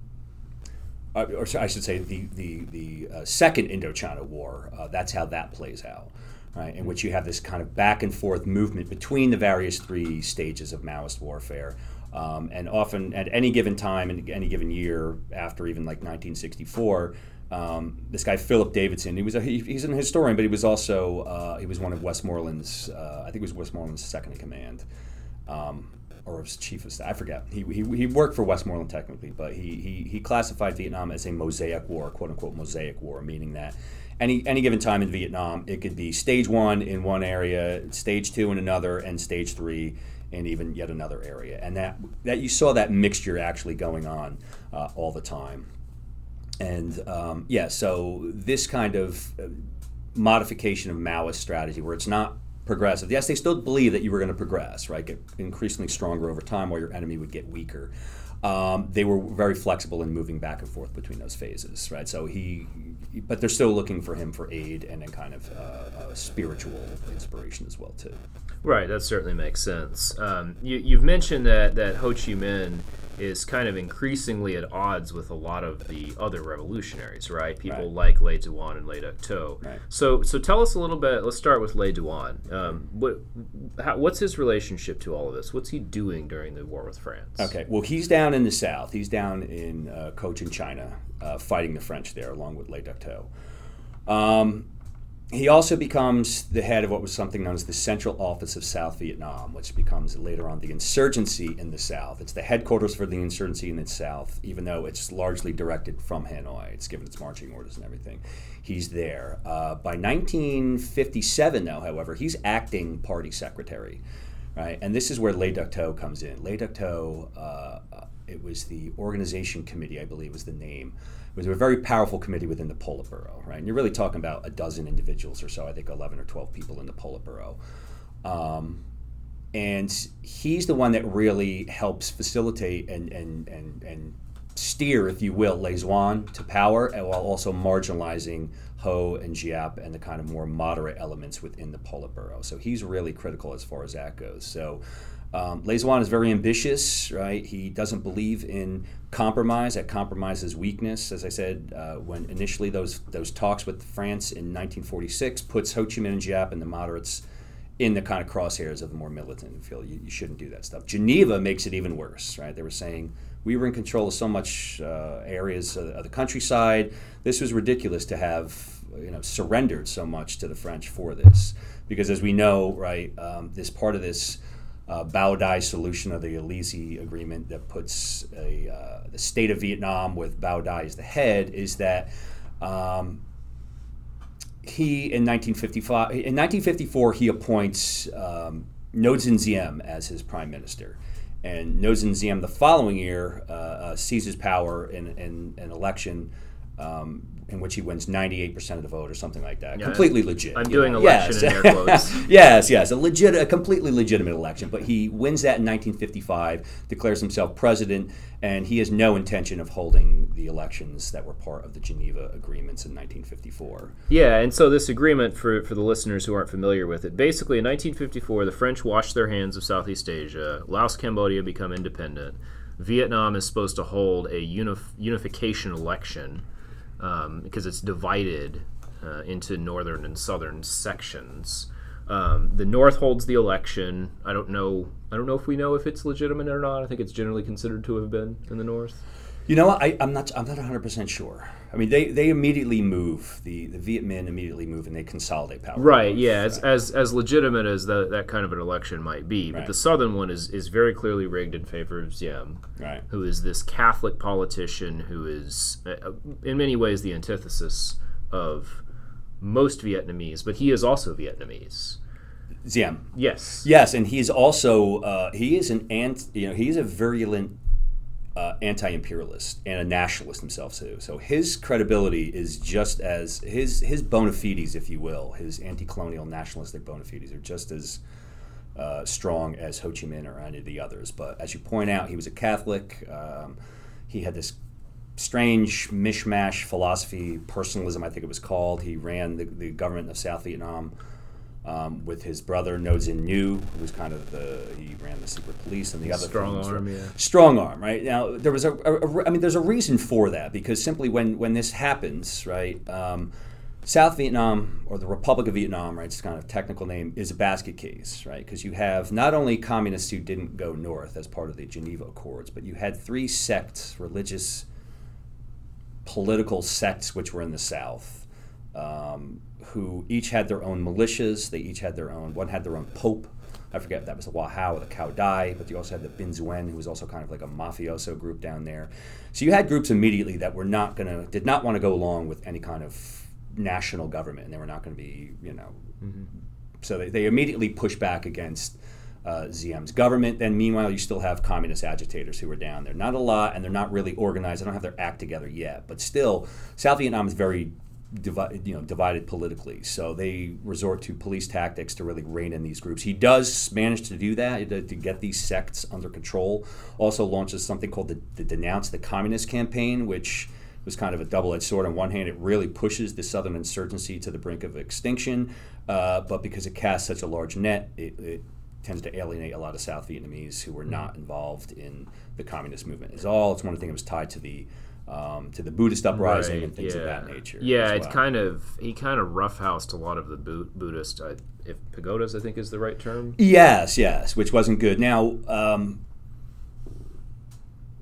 Or I should say the the, the uh, second Indochina War, uh, that's how that plays out, right? In which you have this kind of back and forth movement between the various three stages of Maoist warfare. Um, and often at any given time, in any given year, after even like nineteen sixty-four, um, this guy Philip Davidson, he was a, he, he's an historian, but he was also, uh, he was one of Westmoreland's, uh, I think it was Westmoreland's second in command. Um, or his chief of staff, I forget. He, he he worked for Westmoreland technically, but he, he he classified Vietnam as a mosaic war, quote unquote mosaic war, meaning that any any given time in Vietnam, it could be stage one in one area, stage two in another, and stage three in even yet another area. And that that you saw that mixture actually going on uh, all the time. And um, yeah, so this kind of modification of Maoist strategy, where it's not progressive. Yes, they still believe that you were going to progress, right? Get increasingly stronger over time while your enemy would get weaker. Um, they were very flexible in moving back and forth between those phases, right? So he, but they're still looking for him for aid and then kind of uh, uh, spiritual inspiration as well, too. Right, that certainly makes sense. Um, you, you've mentioned that, that Ho Chi Minh is kind of increasingly at odds with a lot of the other revolutionaries, right? People right. like Lê Duẩn and Lê Đức Thọ. Right. So, so tell us a little bit. Let's start with Lê Duẩn. Um, what, how, what's his relationship to all of this? What's he doing during the war with France? Okay. Well, he's down in the south. He's down in uh, Cochin China, uh, fighting the French there, along with Lê Đức Thọ. Um, He also becomes the head of what was something known as the Central Office of South Vietnam, which becomes later on the insurgency in the South. It's the headquarters for the insurgency in the South, even though it's largely directed from Hanoi. It's given its marching orders and everything. He's there. Uh, by nineteen fifty-seven, though, however, he's acting party secretary. right? And this is where Lê Đức Thọ comes in. Lê Đức Thọ, uh, it was the organization committee, I believe was the name. It was a very powerful committee within the Politburo, right? And you're really talking about a dozen individuals or so, I think eleven or twelve people in the Politburo. Um, and he's the one that really helps facilitate and and and and steer, if you will, Lê Duẩn to power, while also marginalizing Ho and Giap and the kind of more moderate elements within the Politburo. So he's really critical as far as that goes. So um, Lê Duẩn is very ambitious, right? He doesn't believe in compromise. That compromise is weakness. As I said, uh, when initially those those talks with France in nineteen forty-six puts Ho Chi Minh and Giap and the moderates in the kind of crosshairs of the more militant field. You, you shouldn't do that stuff. Geneva makes it even worse, right? They were saying, we were in control of so much uh, areas of the countryside. This was ridiculous to have, you know, surrendered so much to the French for this. Because as we know, right, um, this part of this uh, Bảo Đại solution of the Elysee Agreement that puts a, uh, the state of Vietnam with Bảo Đại as the head is that um, he, in nineteen fifty-five, in nineteen fifty-four, he appoints um, Ngô Đình Diệm as his prime minister. And Ngô Đình Diệm the following year uh, uh, seizes power in, in, in an election um, in which he wins ninety-eight percent of the vote or something like that. Yeah, completely legit. I'm doing know. election yes. in air quotes. yes, yes, a legit, a completely legitimate election. But he wins that in nineteen fifty-five, declares himself president, and he has no intention of holding the elections that were part of the Geneva Agreements in nineteen fifty-four. Yeah, and so this agreement, for, for the listeners who aren't familiar with it, basically in nineteen fifty-four, the French washed their hands of Southeast Asia. Laos, Cambodia become independent. Vietnam is supposed to hold a unif- unification election um, because it's divided uh, into northern and southern sections. Um, the North holds the election. I don't know. I don't know if we know if it's legitimate or not. I think it's generally considered to have been in the North. You know, I, I'm not. I'm not one hundred percent sure. I mean, they, they immediately move. The, the Viet Minh immediately move, and they consolidate power. Right. North, yeah. Right. As, as as legitimate as the, that kind of an election might be, but right. The southern one is, is very clearly rigged in favor of Diem, right. Who is this Catholic politician who is, uh, in many ways, the antithesis of most Vietnamese, but he is also Vietnamese. Diem. Yes. Yes, and he's also uh, he is an ant. You know, he's a virulent. Uh, anti-imperialist and a nationalist himself too. So his credibility is just as his his bona fides, if you will, his anti-colonial nationalistic bona fides are just as uh, strong as Ho Chi Minh or any of the others. But as you point out, he was a Catholic. Um, he had this strange mishmash philosophy, personalism, I think it was called. He ran the, the government of South Vietnam Um, with his brother Ngo Dinh Nhu, who was kind of the he ran the secret police and the other strong arm, yeah, strong arm. Right now, there was a, a, a I mean, there's a reason for that because simply when when this happens, right, um, South Vietnam or the Republic of Vietnam, right, it's kind of technical name, is a basket case, right, because you have not only communists who didn't go north as part of the Geneva Accords, but you had three sects, religious, political sects, which were in the South. Um, who each had their own militias, they each had their own, one had their own pope, I forget if that was the Wahao or the Cao Dai, but you also had the Bin Duen, who was also kind of like a mafioso group down there. So you had groups immediately that were not going to, did not want to go along with any kind of national government, and they were not going to be, you know, mm-hmm. so they, they immediately pushed back against uh, Diem's government. Then meanwhile, you still have communist agitators who are down there. Not a lot, and they're not really organized, they don't have their act together yet, but still, South Vietnam is very Divided, you know, divided politically. So they resort to police tactics to really rein in these groups. He does manage to do that, to, to get these sects under control. Also launches something called the, the Denounce the Communist campaign, which was kind of a double-edged sword. On one hand, it really pushes the Southern insurgency to the brink of extinction, uh, but because it casts such a large net, it, it tends to alienate a lot of South Vietnamese who were not involved in the communist movement at all. It's one thing that was tied to the Um, to the Buddhist uprising, right, and things yeah. of that nature. Yeah, it's well. kind of he kind of roughhoused a lot of the Bu- Buddhist uh, if pagodas, I think, is the right term. Yes, yes, which wasn't good. Now, um,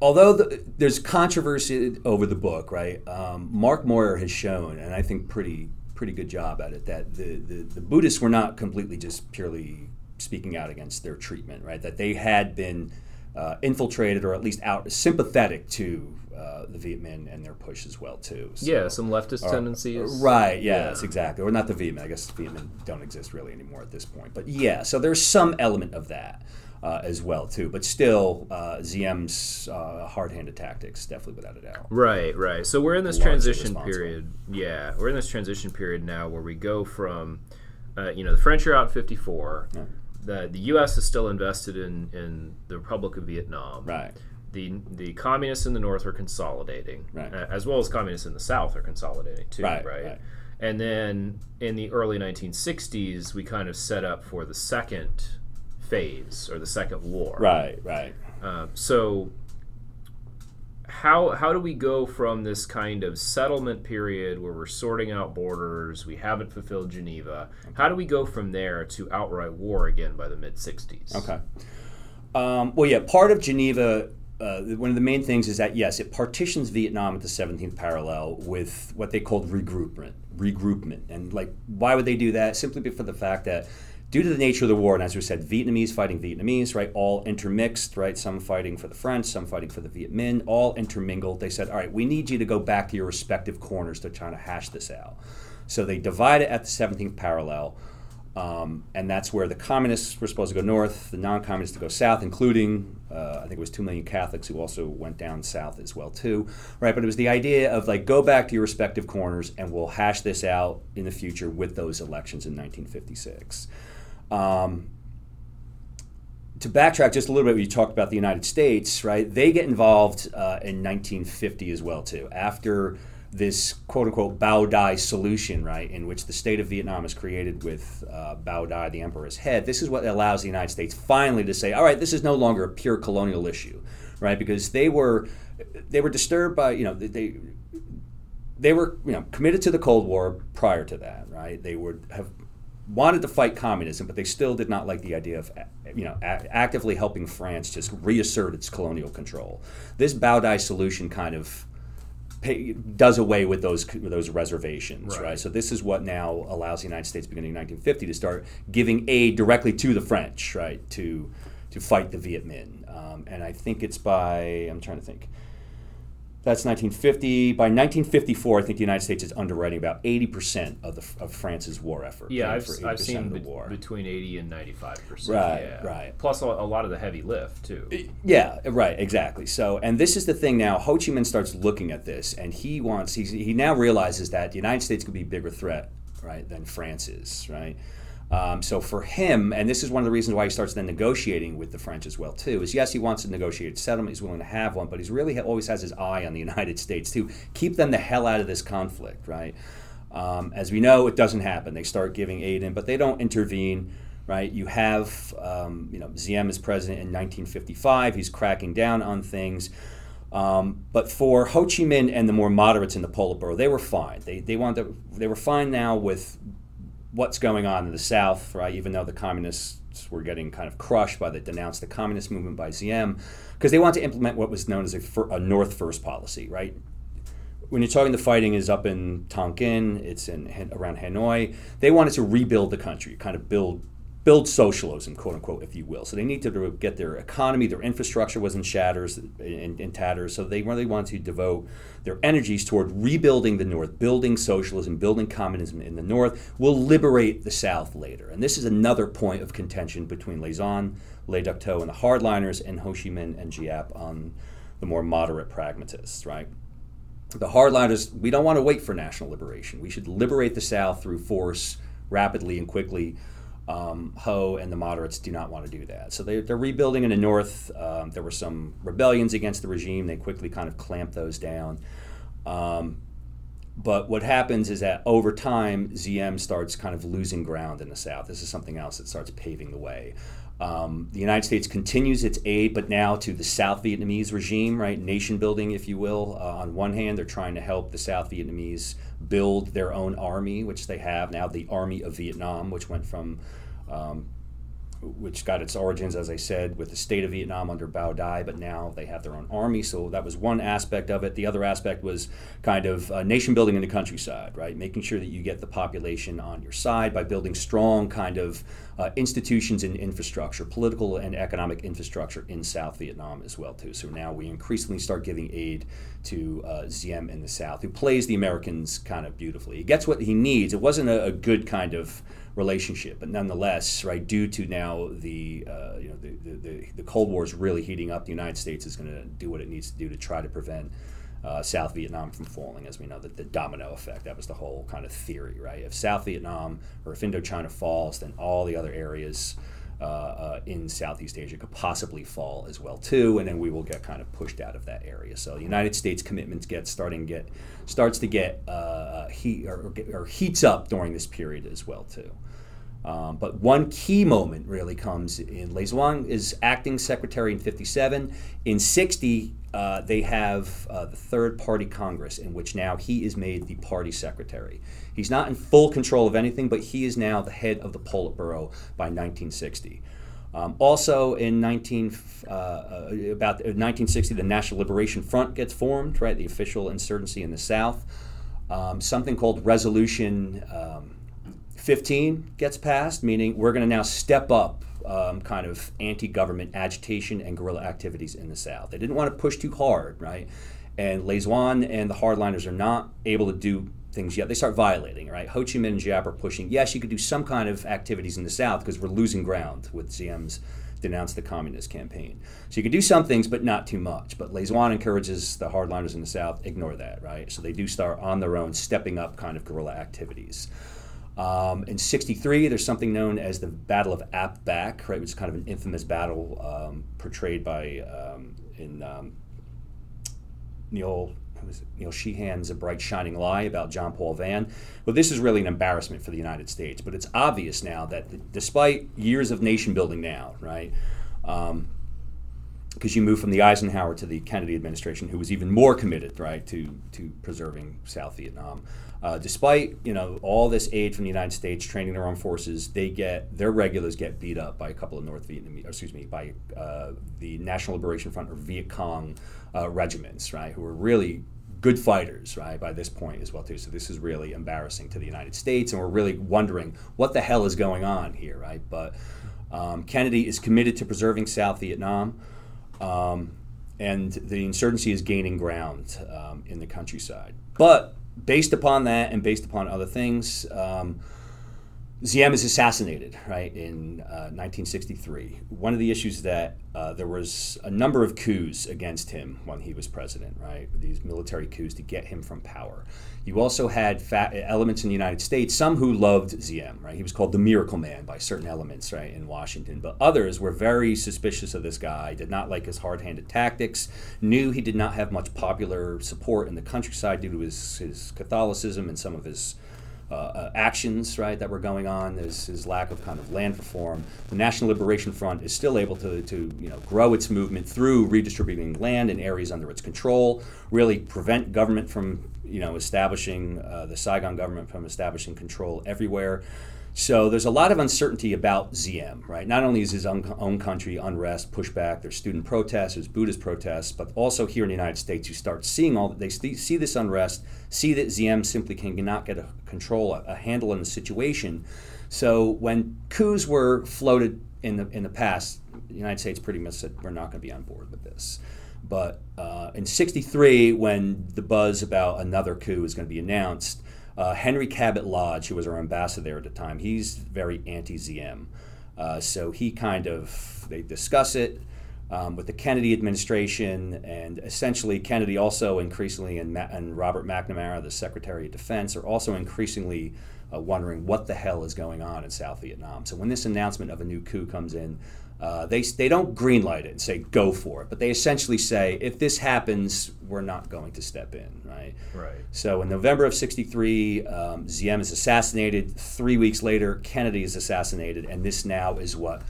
although the, there's controversy over the book, right? Um, Mark Moyer has shown, and I think pretty pretty good job at it, that the, the, the Buddhists were not completely just purely speaking out against their treatment, right? That they had been Uh, infiltrated or at least out sympathetic to uh, uh, the Viet Minh and their push as well too. So, yeah, some leftist or, tendencies. Right. Yes, yeah. Exactly. Or not the Viet Minh. I guess the Viet Minh don't exist really anymore at this point. But yeah, so there's some element of that uh, as well too. But still, uh, Z M's uh, hard-handed tactics, definitely without a doubt. Right. Right. So we're in this transition period. Yeah, we're in this transition period now where we go from, uh, you know, the French are out fifty-four. Yeah. The the U S is still invested in, in the Republic of Vietnam. Right. The the communists in the North are consolidating, right. uh, as well as communists in the South are consolidating too. Right, right? Right. And then in the early nineteen sixties, we kind of set up for the second phase or the second war. Right. Right. Uh, so how how do we go from this kind of settlement period where we're sorting out borders, we haven't fulfilled Geneva, how do we go from there to outright war again by the mid-sixties? Okay. Um, well, yeah, part of Geneva, uh, one of the main things is that, yes, it partitions Vietnam at the seventeenth parallel with what they called regroupment. Regroupment. And, like, why would they do that? Simply for the fact that due to the nature of the war, and as we said, Vietnamese fighting Vietnamese, right, all intermixed, right, some fighting for the French, some fighting for the Viet Minh, all intermingled. They said, all right, we need you to go back to your respective corners. They're trying to hash this out. So they divide it at the seventeenth parallel, um, and that's where the communists were supposed to go north, the non-communists to go south, including, uh, I think it was two million Catholics who also went down south as well too, right? But it was the idea of, like, go back to your respective corners and we'll hash this out in the future with those elections in nineteen fifty-six. Um, to backtrack just a little bit, you talked about the United States, right? They get involved uh, in nineteen fifty as well, too, after this quote-unquote Bảo Đại solution, right, in which the state of Vietnam is created with uh, Bảo Đại, the emperor's head. This is what allows the United States finally to say, all right, this is no longer a pure colonial issue, right? Because they were they were disturbed by, you know, they... They were, you know, committed to the Cold War prior to that, right? They would have wanted to fight communism, but they still did not like the idea of, you know, a- actively helping France just reassert its colonial control. This Bảo Đại solution kind of pay, does away with those those reservations, right. right? So this is what now allows the United States, beginning in nineteen fifty, to start giving aid directly to the French, right, to to fight the Viet Minh. Um, and I think it's by, I'm trying to think, that's nineteen fifty. By nineteen fifty-four, I think the United States is underwriting about eighty percent of the of France's war effort. Yeah, I've, I've seen the be- war. between eighty and ninety-five percent. Right, yeah. right. Plus a lot of the heavy lift, too. Yeah, right, exactly. So, and this is the thing now. Ho Chi Minh starts looking at this, and he wants, he's, he now realizes that the United States could be a bigger threat, right, than France is, right? Um, so for him, and this is one of the reasons why he starts then negotiating with the French as well too, is yes, he wants to negotiate a settlement, he's willing to have one, but he's really ha- always has his eye on the United States to keep them the hell out of this conflict, right? Um, as we know, it doesn't happen. They start giving aid in, but they don't intervene, right? You have, um, you know, Z M is president in nineteen fifty-five, he's cracking down on things. Um, but for Ho Chi Minh and the more moderates in the Politburo, they were fine. They, they, wanted to, they were fine now with what's going on in the South, right? Even though the communists were getting kind of crushed by the Denounce the Communist movement by Z M, because they wanted to implement what was known as a, fir- a North First policy, right? When you're talking, the fighting is up in Tonkin, it's in around Hanoi. They wanted to rebuild the country, kind of build build socialism, quote unquote, if you will. So they needed to get their economy, their infrastructure was in shatters, in, in tatters, so they really wanted to devote their energies toward rebuilding the North, building socialism, building communism in the North. We'll liberate the South later. And this is another point of contention between Laizon, Lê Duc Thọ and the hardliners, and Ho Chi Minh and Giap on the more moderate pragmatists, right? The hardliners, we don't want to wait for national liberation. We should liberate the South through force rapidly and quickly. Um, Ho and the moderates do not want to do that. So they, they're rebuilding in the North. Um, there were some rebellions against the regime. They quickly kind of clamped those down. Um, but what happens is that over time, Z M starts kind of losing ground in the South. This is something else that starts paving the way. Um, the United States continues its aid, but now to the South Vietnamese regime, right? Nation building, if you will. Uh, on one hand, they're trying to help the South Vietnamese build their own army, which they have now, the Army of Vietnam, which went from um, which got its origins, as I said, with the State of Vietnam under Bảo Đại, but now they have their own army. So that was one aspect of it. The other aspect was kind of uh, nation building in the countryside, right? Making sure that you get the population on your side by building strong kind of uh, institutions and infrastructure, political and economic infrastructure in South Vietnam as well, too. So now we increasingly start giving aid to uh, Diem in the South, who plays the Americans kind of beautifully. He gets what he needs. It wasn't a, a good kind of relationship, but nonetheless, right, due to now the uh, you know the, the the Cold War is really heating up. The United States is going to do what it needs to do to try to prevent uh, South Vietnam from falling, as we know that the domino effect. That was the whole kind of theory, right? If South Vietnam or if Indochina falls, then all the other areas uh, uh, in Southeast Asia could possibly fall as well too, and then we will get kind of pushed out of that area. So the United States commitments get starting get starts to get uh, heat or, or heats up during this period as well too. Um, but one key moment really comes in. Lê Duẩn is acting secretary in fifty-seven. In sixty, uh, they have uh, the Third Party Congress, in which now he is made the party secretary. He's not in full control of anything, but he is now the head of the Politburo by nineteen sixty. Um, also in nineteen, uh, about nineteen sixty, the National Liberation Front gets formed, right? The official insurgency in the South. Um, something called Resolution Um, fifteen gets passed, meaning we're going to now step up um, kind of anti-government agitation and guerrilla activities in the South. They didn't want to push too hard, right? And Lê Duẩn and the hardliners are not able to do things yet. They start violating, right? Ho Chi Minh and Giap are pushing, yes, you could do some kind of activities in the South because we're losing ground with Diem's Denounce the Communist campaign. So you could do some things, but not too much. But Lê Duẩn encourages the hardliners in the South, ignore that, right? So they do start on their own stepping up kind of guerrilla activities. Um, in sixty-three, there's something known as the Battle of Ap Bac, right, which is kind of an infamous battle um, portrayed by um, in um, Neil, who is it? Neil Sheehan's A Bright Shining Lie about John Paul Vann. Well, this is really an embarrassment for the United States, but it's obvious now that th- despite years of nation building now, right, um, because you move from the Eisenhower to the Kennedy administration, who was even more committed, right, to to preserving South Vietnam. Uh, despite, you know, all this aid from the United States, training their armed forces, they get their regulars get beat up by a couple of North Vietnamese, or excuse me, by uh, the National Liberation Front or Viet Cong uh, regiments, right, who are really good fighters, right, by this point as well too. So this is really embarrassing to the United States, and we're really wondering what the hell is going on here, right? But um, Kennedy is committed to preserving South Vietnam. Um, and the insurgency is gaining ground um, in the countryside. But based upon that and based upon other things, um, Diem is assassinated, right, in uh, nineteen sixty-three. One of the issues that uh, there was a number of coups against him when he was president, right, these military coups to get him from power. You also had fat elements in the United States, some who loved Diem, right? He was called the Miracle Man by certain elements, right, in Washington. But others were very suspicious of this guy, did not like his hard-handed tactics, knew he did not have much popular support in the countryside due to his, his Catholicism and some of his Uh, uh, actions, right, that were going on. There's his lack of kind of land reform. The National Liberation Front is still able to, to you know, grow its movement through redistributing land in areas under its control, really prevent government from, you know, establishing, uh, the Saigon government from establishing control everywhere. So there's a lot of uncertainty about Diem, right? Not only is his own, own country unrest, pushback, there's student protests, there's Buddhist protests, but also here in the United States, you start seeing all that. They see this unrest, see that Diem simply cannot get a control, a, a handle on the situation. So when coups were floated in the in the past, the United States pretty much said, we're not going to be on board with this. But uh, in sixty-three, when the buzz about another coup is going to be announced, Uh, Henry Cabot Lodge, who was our ambassador there at the time, he's very anti-Diem. Uh, so he kind of, they discuss it um, with the Kennedy administration, and essentially Kennedy also increasingly, and, Ma- and Robert McNamara, the Secretary of Defense, are also increasingly uh, wondering what the hell is going on in South Vietnam. So when this announcement of a new coup comes in, uh, they they don't greenlight it and say, go for it. But they essentially say, if this happens, we're not going to step in, right? Right. So in November of sixty-three, um, Diem is assassinated. Three weeks later, Kennedy is assassinated. And this now is what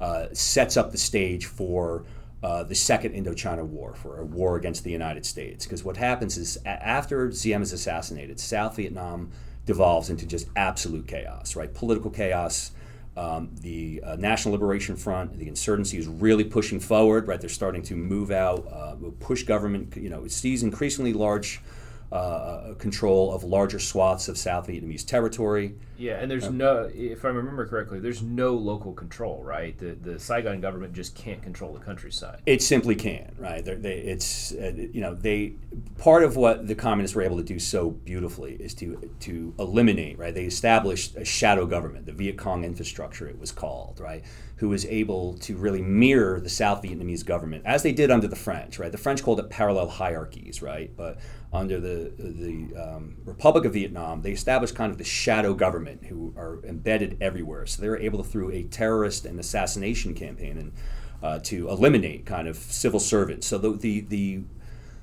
uh, sets up the stage for uh, the Second Indochina War, for a war against the United States. Because what happens is, a- after Diem is assassinated, South Vietnam devolves into just absolute chaos, right? Political chaos. Um, the uh, National Liberation Front, the insurgency is really pushing forward, right? They're starting to move out, uh, push government, you know, seize increasingly large uh, control of larger swaths of South Vietnamese territory. Yeah, and there's uh, no, if I remember correctly, there's no local control, right? The the Saigon government just can't control the countryside. It simply can't, right? They're, they, it's, uh, you know, they, part of what the communists were able to do so beautifully is to to eliminate, right? They established a shadow government, the Viet Cong infrastructure it was called, right? Who was able to really mirror the South Vietnamese government, as they did under the French, right? The French called it parallel hierarchies, right? But under the, the um, Republic of Vietnam, they established kind of the shadow government, who are embedded everywhere. So they were able to, through a terrorist and assassination campaign, and uh, to eliminate kind of civil servants. So the, the the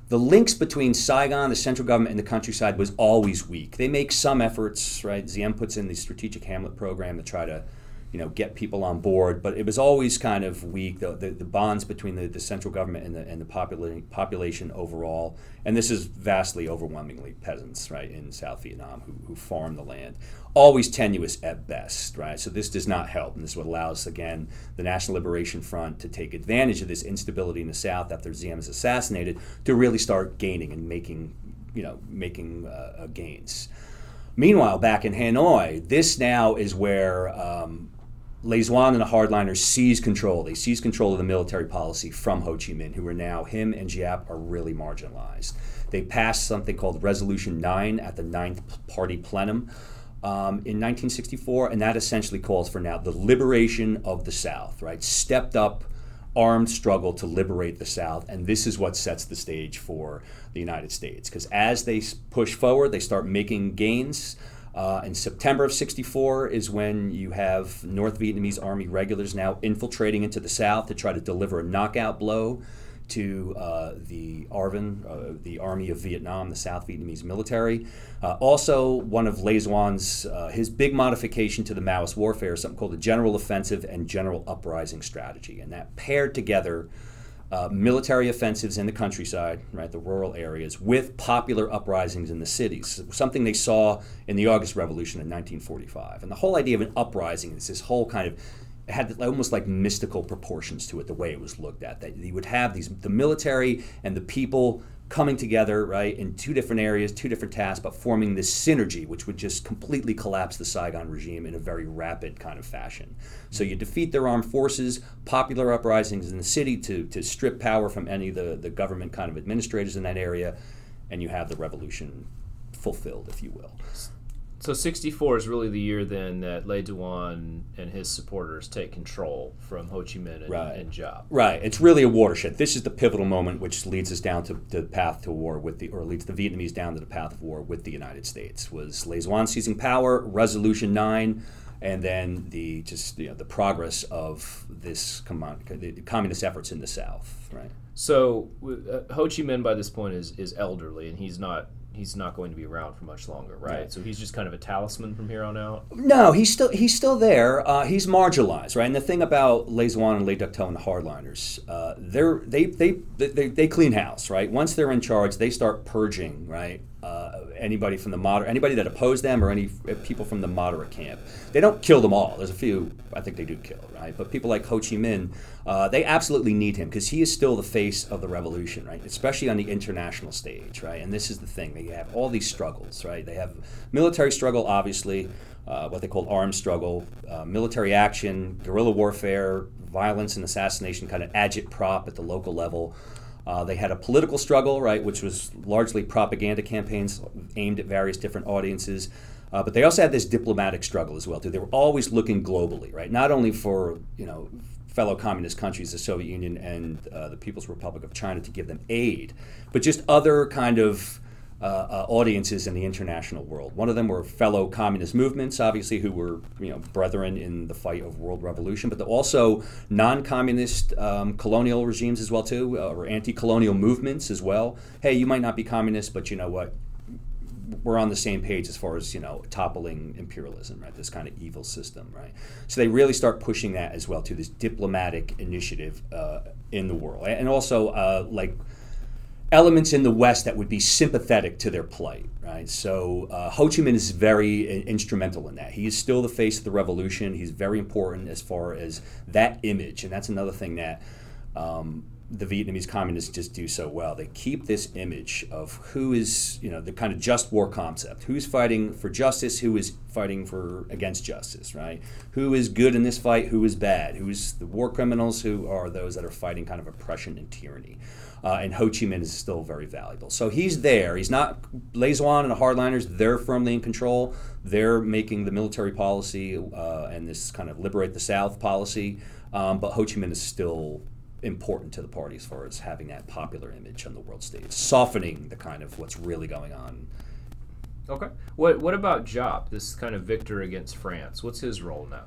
the links between Saigon, the central government, and the countryside was always weak. They make some efforts, right? Diem puts in the strategic hamlet program to try to, you know, get people on board, but it was always kind of weak. The the, the bonds between the, the central government and the and the popula- population overall, and this is vastly overwhelmingly peasants, right, in South Vietnam who, who farm the land, always tenuous at best, right? So this does not help, and this is what allows, again, the National Liberation Front to take advantage of this instability in the South after Diem is assassinated to really start gaining and making, you know, making uh, gains. Meanwhile, back in Hanoi, this now is where Um, Lê Duẩn and the hardliners seize control. They seize control of the military policy from Ho Chi Minh, who are now, him and Giap are really marginalized. They passed something called Resolution nine at the ninth Party Plenum um, in nineteen sixty-four, and that essentially calls for now the liberation of the South, right? Stepped up armed struggle to liberate the South, and this is what sets the stage for the United States, because as they push forward, they start making gains. Uh, in September of sixty-four is when you have North Vietnamese Army regulars now infiltrating into the South to try to deliver a knockout blow to uh, the A R V N, uh, the Army of Vietnam, the South Vietnamese military. Uh, also, one of Lê Duẩn, uh, his big modification to the Maoist warfare is something called the General Offensive and General Uprising Strategy, and that paired together Uh, military offensives in the countryside, right, the rural areas, with popular uprisings in the cities, something they saw in the August Revolution in nineteen forty-five. And the whole idea of an uprising is this whole kind of, it had almost like mystical proportions to it, the way it was looked at, that you would have these, the military and the people coming together, right, in two different areas, two different tasks, but forming this synergy, which would just completely collapse the Saigon regime in a very rapid kind of fashion. So you defeat their armed forces, popular uprisings in the city to to strip power from any of the, the government kind of administrators in that area, and you have the revolution fulfilled, if you will. So sixty-four is really the year then that Lê Duẩn and his supporters take control from Ho Chi Minh and, right. and Giap. Right. It's really a watershed. This is the pivotal moment which leads us down to, to the path to war with the, or leads the Vietnamese down to the path of war with the United States. Was Lê Duẩn seizing power, Resolution nine, and then the just you know, the progress of this common, communist efforts in the South. Right. So uh, Ho Chi Minh by this point is is elderly, and he's not. He's not going to be around for much longer, right? Yeah. So he's just kind of a talisman from here on out? No, he's still he's still there. Uh, he's marginalized, right? And the thing about Lê Duẩn and Lê Duc Thao and the hardliners, uh, they're, they, they they they they clean house, right? Once they're in charge, they start purging, right? Uh, anybody from the moder- anybody that opposed them, or any people from the moderate camp. They don't kill them all. There's a few I think they do kill, right? But people like Ho Chi Minh, uh, they absolutely need him because he is still the face of the revolution, right? Especially on the international stage, right? And this is the thing. They have all these struggles, right? They have military struggle, obviously, uh, what they call armed struggle, uh, military action, guerrilla warfare, violence and assassination, kind of agitprop at the local level. Uh, they had a political struggle, right, which was largely propaganda campaigns aimed at various different audiences. Uh, but they also had this diplomatic struggle as well, too. They were always looking globally, right, not only for, you know, fellow communist countries, the Soviet Union and uh, the People's Republic of China to give them aid, but just other kind of uh, uh, audiences in the international world. One of them were fellow communist movements, obviously, who were, you know, brethren in the fight of world revolution, but also non-communist um, colonial regimes as well, too, uh, or anti-colonial movements as well. Hey, you might not be communist, but you know what? We're on the same page as far as, you know, toppling imperialism, right? This kind of evil system, right? So they really start pushing that as well, too, this diplomatic initiative uh, in the world. And also, uh, like elements in the West that would be sympathetic to their plight, right? So uh, Ho Chi Minh is very uh, instrumental in that. He is still the face of the revolution. He's very important as far as that image, and that's another thing that um, the Vietnamese communists just do so well. They keep this image of who is, you know, the kind of just war concept. Who's fighting for justice? Who is fighting for against justice, right? Who is good in this fight? Who is bad? Who is the war criminals? Who are those that are fighting kind of oppression and tyranny? Uh, and Ho Chi Minh is still very valuable. So he's there. He's not Lê Duẩn and the hardliners. They're firmly in control. They're making the military policy uh, and this kind of liberate the South policy. Um, but Ho Chi Minh is still important to the party as far as having that popular image on the world stage, softening the kind of what's really going on. Okay. What What about Job, this kind of victor against France? What's his role now?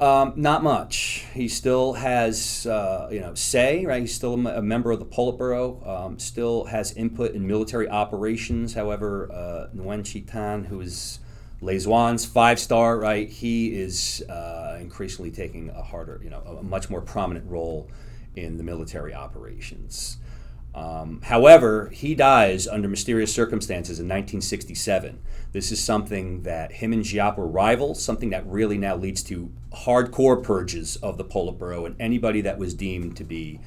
Um, not much. He still has, uh, you know, say, right? He's still a member of the Politburo, um, still has input in military operations. However, uh, Nguyễn Chí Thanh, who is Lê Duẩn, five-star, right? He is uh, increasingly taking a harder, you know, a much more prominent role in the military operations. Um, however, he dies under mysterious circumstances in nineteen sixty-seven. This is something that him and Giap were rivals, something that really now leads to hardcore purges of the Politburo and anybody that was deemed to be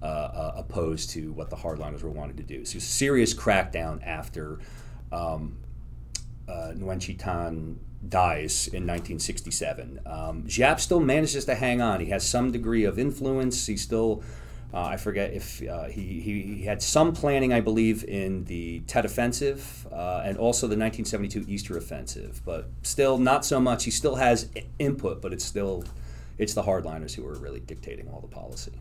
uh, uh, opposed to what the hardliners were wanting to do. So serious crackdown after um, uh, Nguyễn Chí Thanh dies in nineteen sixty-seven. Um, Giap still manages to hang on. He has some degree of influence. He still... Uh, I forget if uh, he, he, he had some planning, I believe, in the Tet Offensive uh, and also the nineteen seventy-two Easter Offensive, but still not so much. He still has input, but it's still it's the hardliners who are really dictating all the policy.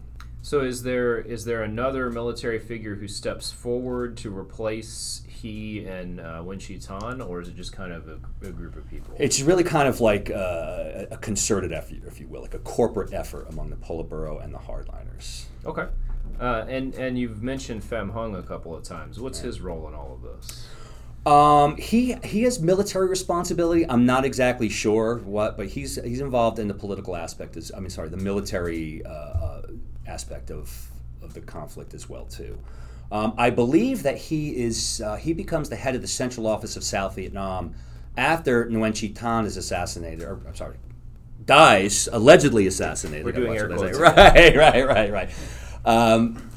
So is there is there another military figure who steps forward to replace he and uh, Nguyễn Chí Thanh, or is it just kind of a, a group of people? It's really kind of like uh, a concerted effort, if you will, like a corporate effort among the Politburo and the hardliners. Okay. Uh, and, and you've mentioned Phạm Hùng a couple of times. What's yeah. his role in all of this? Um, he he has military responsibility. I'm not exactly sure what, but he's he's involved in the political aspect. Is I mean, sorry, the military uh, uh, aspect of, of the conflict as well, too. Um, I believe that he is uh, he becomes the head of the Central Office of South Vietnam after Nguyễn Chí Thanh is assassinated, or I'm sorry, dies, allegedly assassinated. We're doing air quotes. Right, right, right, right. Um,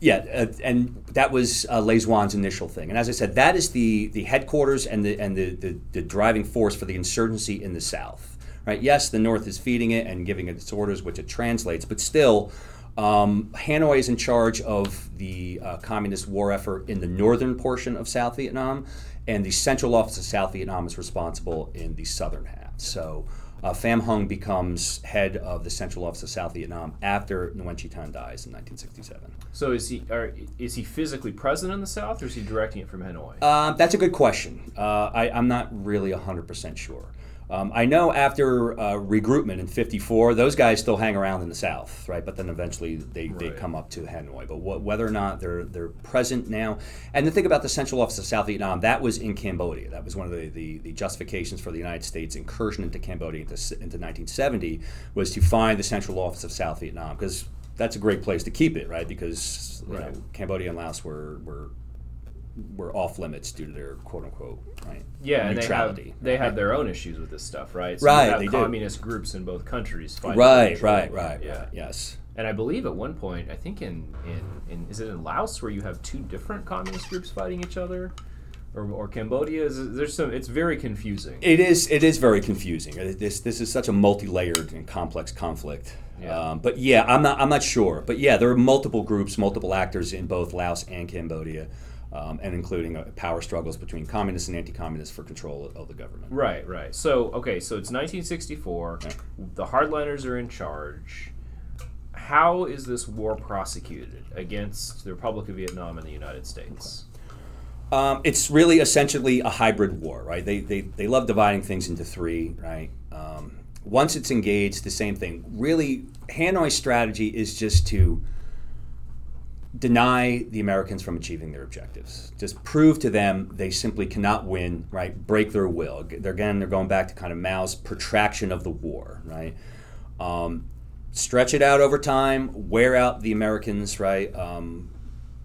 yeah, uh, and that was uh, Lê Duẩn initial thing. And as I said, that is the, the headquarters and the and the, the, the driving force for the insurgency in the South. Right? Yes, the North is feeding it and giving it its orders, which it translates, but still, um, Hanoi is in charge of the uh, communist war effort in the northern portion of South Vietnam, and the Central Office of South Vietnam is responsible in the southern half. So. Uh, Phạm Hùng becomes head of the Central Office of South Vietnam after Nguyễn Chí Thanh dies in nineteen sixty-seven. So is he are, is he physically present in the South, or is he directing it from Hanoi? Uh, that's a good question. Uh, I, I'm not really one hundred percent sure. Um, I know after uh, regroupment in fifty-four, those guys still hang around in the South, right? But then eventually they, right. they come up to Hanoi. But what, whether or not they're they're present now, and the thing about the Central Office of South Vietnam, that was in Cambodia. That was one of the, the, the justifications for the United States incursion into Cambodia into, into nineteen seventy was to find the Central Office of South Vietnam, because that's a great place to keep it, right? Because you right. know, Cambodia and Laos were were. were off limits due to their quote unquote right yeah neutrality. And they have, they have their own issues with this stuff, right? So right, they have communist do. groups in both countries fighting. Right, right, right, yeah. right. Yes. And I believe at one point, I think in, in in is it in Laos where you have two different communist groups fighting each other, or or Cambodia? Is, there's some. It's very confusing. It is. It is very confusing. This this is such a multi-layered and complex conflict. Yeah. Um, but yeah, I'm not I'm not sure. But yeah, there are multiple groups, multiple actors in both Laos and Cambodia. Um, and including uh, power struggles between communists and anti-communists for control of, of the government. Right, right. So, okay, so it's nineteen sixty-four. Okay. The hardliners are in charge. How is this war prosecuted against the Republic of Vietnam and the United States? Okay. Um, it's really essentially a hybrid war, right? They they they love dividing things into three, right? Um, once it's engaged, the same thing. Really, Hanoi's strategy is just to deny the Americans from achieving their objectives. Just prove to them they simply cannot win, right? Break their will. They're, again, they're going back to kind of Mao's protraction of the war, right? Um, stretch it out over time, wear out the Americans, right? Um,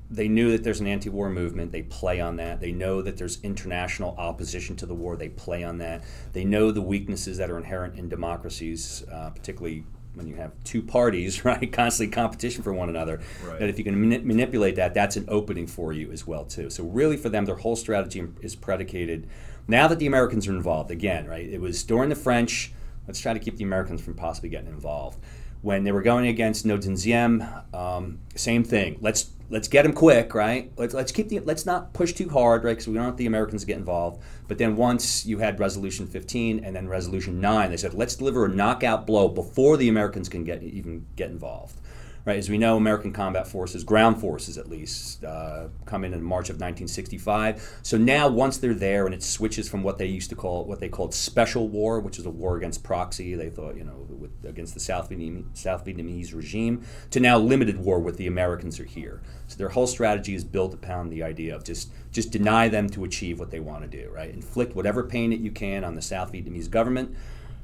they knew that there's an anti-war movement. They play on that. They know that there's international opposition to the war. They play on that. They know the weaknesses that are inherent in democracies, uh, particularly when you have two parties, right, constantly competition for one another, right. That if you can mani- manipulate that, that's an opening for you as well, too. So really for them, their whole strategy is predicated, now that the Americans are involved, again, right, it was during the French, let's try to keep the Americans from possibly getting involved. When they were going against Ngô Đình Diệm, um, same thing. Let's let's get them quick, right? Let's let's keep the let's not push too hard, right? Because we don't want the Americans to get involved. But then once you had Resolution fifteen and then Resolution nine, they said let's deliver a knockout blow before the Americans can get even get involved, right? As we know, American combat forces, ground forces at least, uh, come in in March of nineteen sixty-five. So now once they're there, and it switches from what they used to call what they called special war, which is a war against proxy. They thought, you know, with, against the South Vietnam, South Vietnamese regime, to now limited war with the Americans are here. So their whole strategy is built upon the idea of just, just deny them to achieve what they want to do, right? Inflict whatever pain that you can on the South Vietnamese government,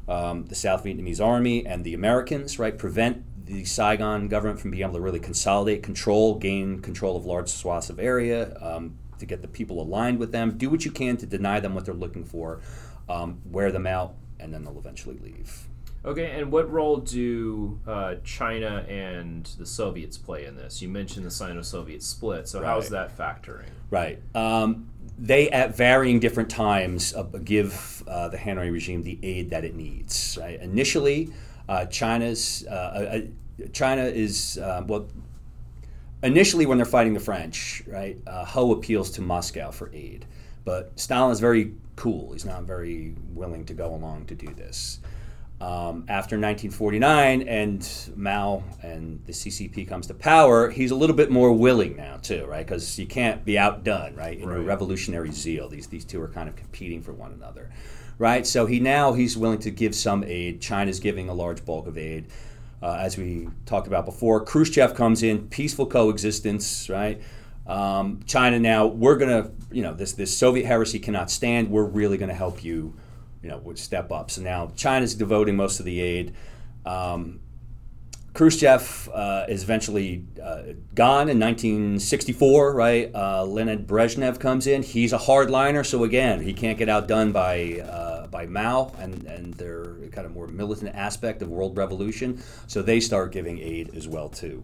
um, the South Vietnamese army, and the Americans, right? Prevent the Saigon government from being able to really consolidate control, gain control of large swaths of area, um, to get the people aligned with them. Do what you can to deny them what they're looking for, um, wear them out, and then they'll eventually leave. Okay, and what role do uh, China and the Soviets play in this? You mentioned the Sino-Soviet split, so right. How's that factoring? Right. Um, they, at varying different times, uh, give uh, the Hanoi regime the aid that it needs. Right? Initially, uh, China's uh, uh, China is, uh, well, initially when they're fighting the French, right? Uh, Ho appeals to Moscow for aid, but Stalin is very cool. He's not very willing to go along to do this. Um, after nineteen forty-nine and Mao and the C C P comes to power, he's a little bit more willing now too, right? Because you can't be outdone, right? In right. Your revolutionary zeal, these these two are kind of competing for one another, right? So he now he's willing to give some aid. China's giving a large bulk of aid, uh, as we talked about before. Khrushchev comes in, peaceful coexistence, right? Um, China now we're gonna, you know, this this Soviet heresy cannot stand. We're really gonna help you. You know, would step up. So now China's devoting most of the aid. Um, Khrushchev uh, is eventually uh, gone in nineteen sixty-four, right? Uh, Leonid Brezhnev comes in. He's a hardliner, so again, he can't get outdone by uh, by Mao and, and their kind of more militant aspect of world revolution. So they start giving aid as well, too.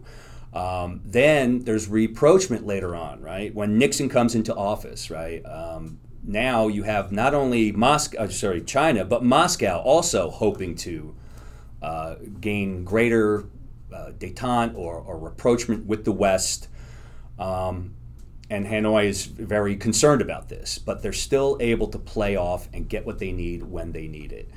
Um, then there's rapprochement later on, right? When Nixon comes into office, right? Um, Now you have not only Moscow, sorry, China, but Moscow also hoping to uh, gain greater uh, détente or, or rapprochement with the West, um, and Hanoi is very concerned about this. But they're still able to play off and get what they need when they need it.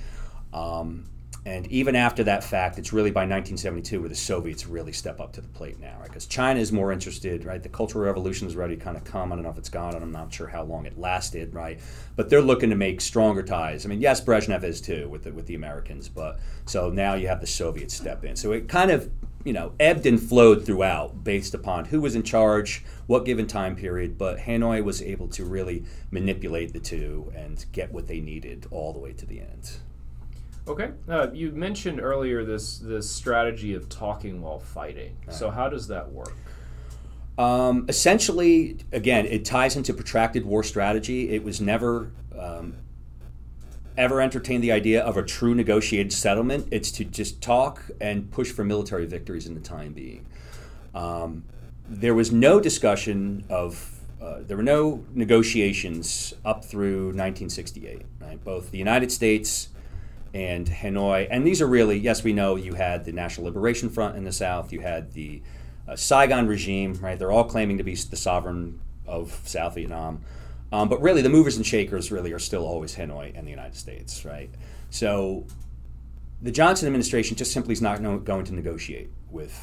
Um, and even after that fact, it's really by nineteen seventy-two where the Soviets really step up to the plate now, right? Because China is more interested, right? The Cultural Revolution is already kind of come. I don't know if it's gone, and I'm not sure how long it lasted, right? But they're looking to make stronger ties. I mean, yes, Brezhnev is too with the, with the Americans, but so now you have the Soviets step in. So it kind of, you know, ebbed and flowed throughout based upon who was in charge, what given time period, but Hanoi was able to really manipulate the two and get what they needed all the way to the end. Okay. Uh, you mentioned earlier this this strategy of talking while fighting. Right. So how does that work? Um, essentially, again, it ties into protracted war strategy. It was never um, ever entertained the idea of a true negotiated settlement. It's to just talk and push for military victories in the time being. Um, there was no discussion of Uh, there were no negotiations up through nineteen sixty-eight. Right? Both the United States and Hanoi, and these are really, yes, we know you had the National Liberation Front in the South, you had the uh, Saigon regime, right? They're all claiming to be the sovereign of South Vietnam. Um, but really, the movers and shakers really are still always Hanoi and the United States, right? So the Johnson administration just simply is not no, going to negotiate with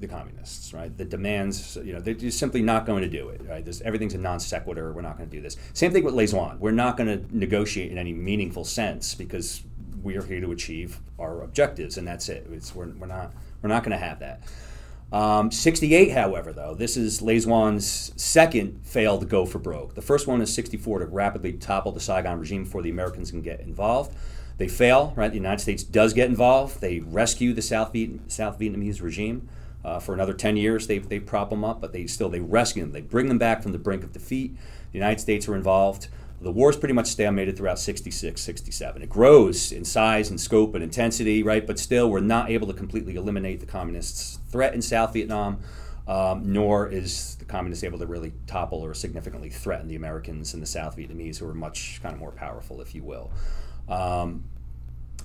the communists, right? The demands, you know, they're just simply not going to do it, right? There's, everything's a non sequitur, we're not going to do this. Same thing with Lê Duẩn. We're not going to negotiate in any meaningful sense because we are here to achieve our objectives, and that's it. It's, we're, we're not we're not going to have that. Um, sixty-eight, however, though, this is Lê Duẩn second failed go for broke. The first one is sixty-four to rapidly topple the Saigon regime before the Americans can get involved. They fail, right? The United States does get involved. They rescue the South, Viet- South Vietnamese regime Uh, for another ten years, they they prop them up, but they still they rescue them. They bring them back from the brink of defeat. The United States are involved. The war is pretty much stalemated throughout sixty-six, sixty-seven. It grows in size and scope and intensity, right? But still, we're not able to completely eliminate the communists' threat in South Vietnam, um, nor is the communists able to really topple or significantly threaten the Americans and the South Vietnamese, who are much kind of more powerful, if you will. Um,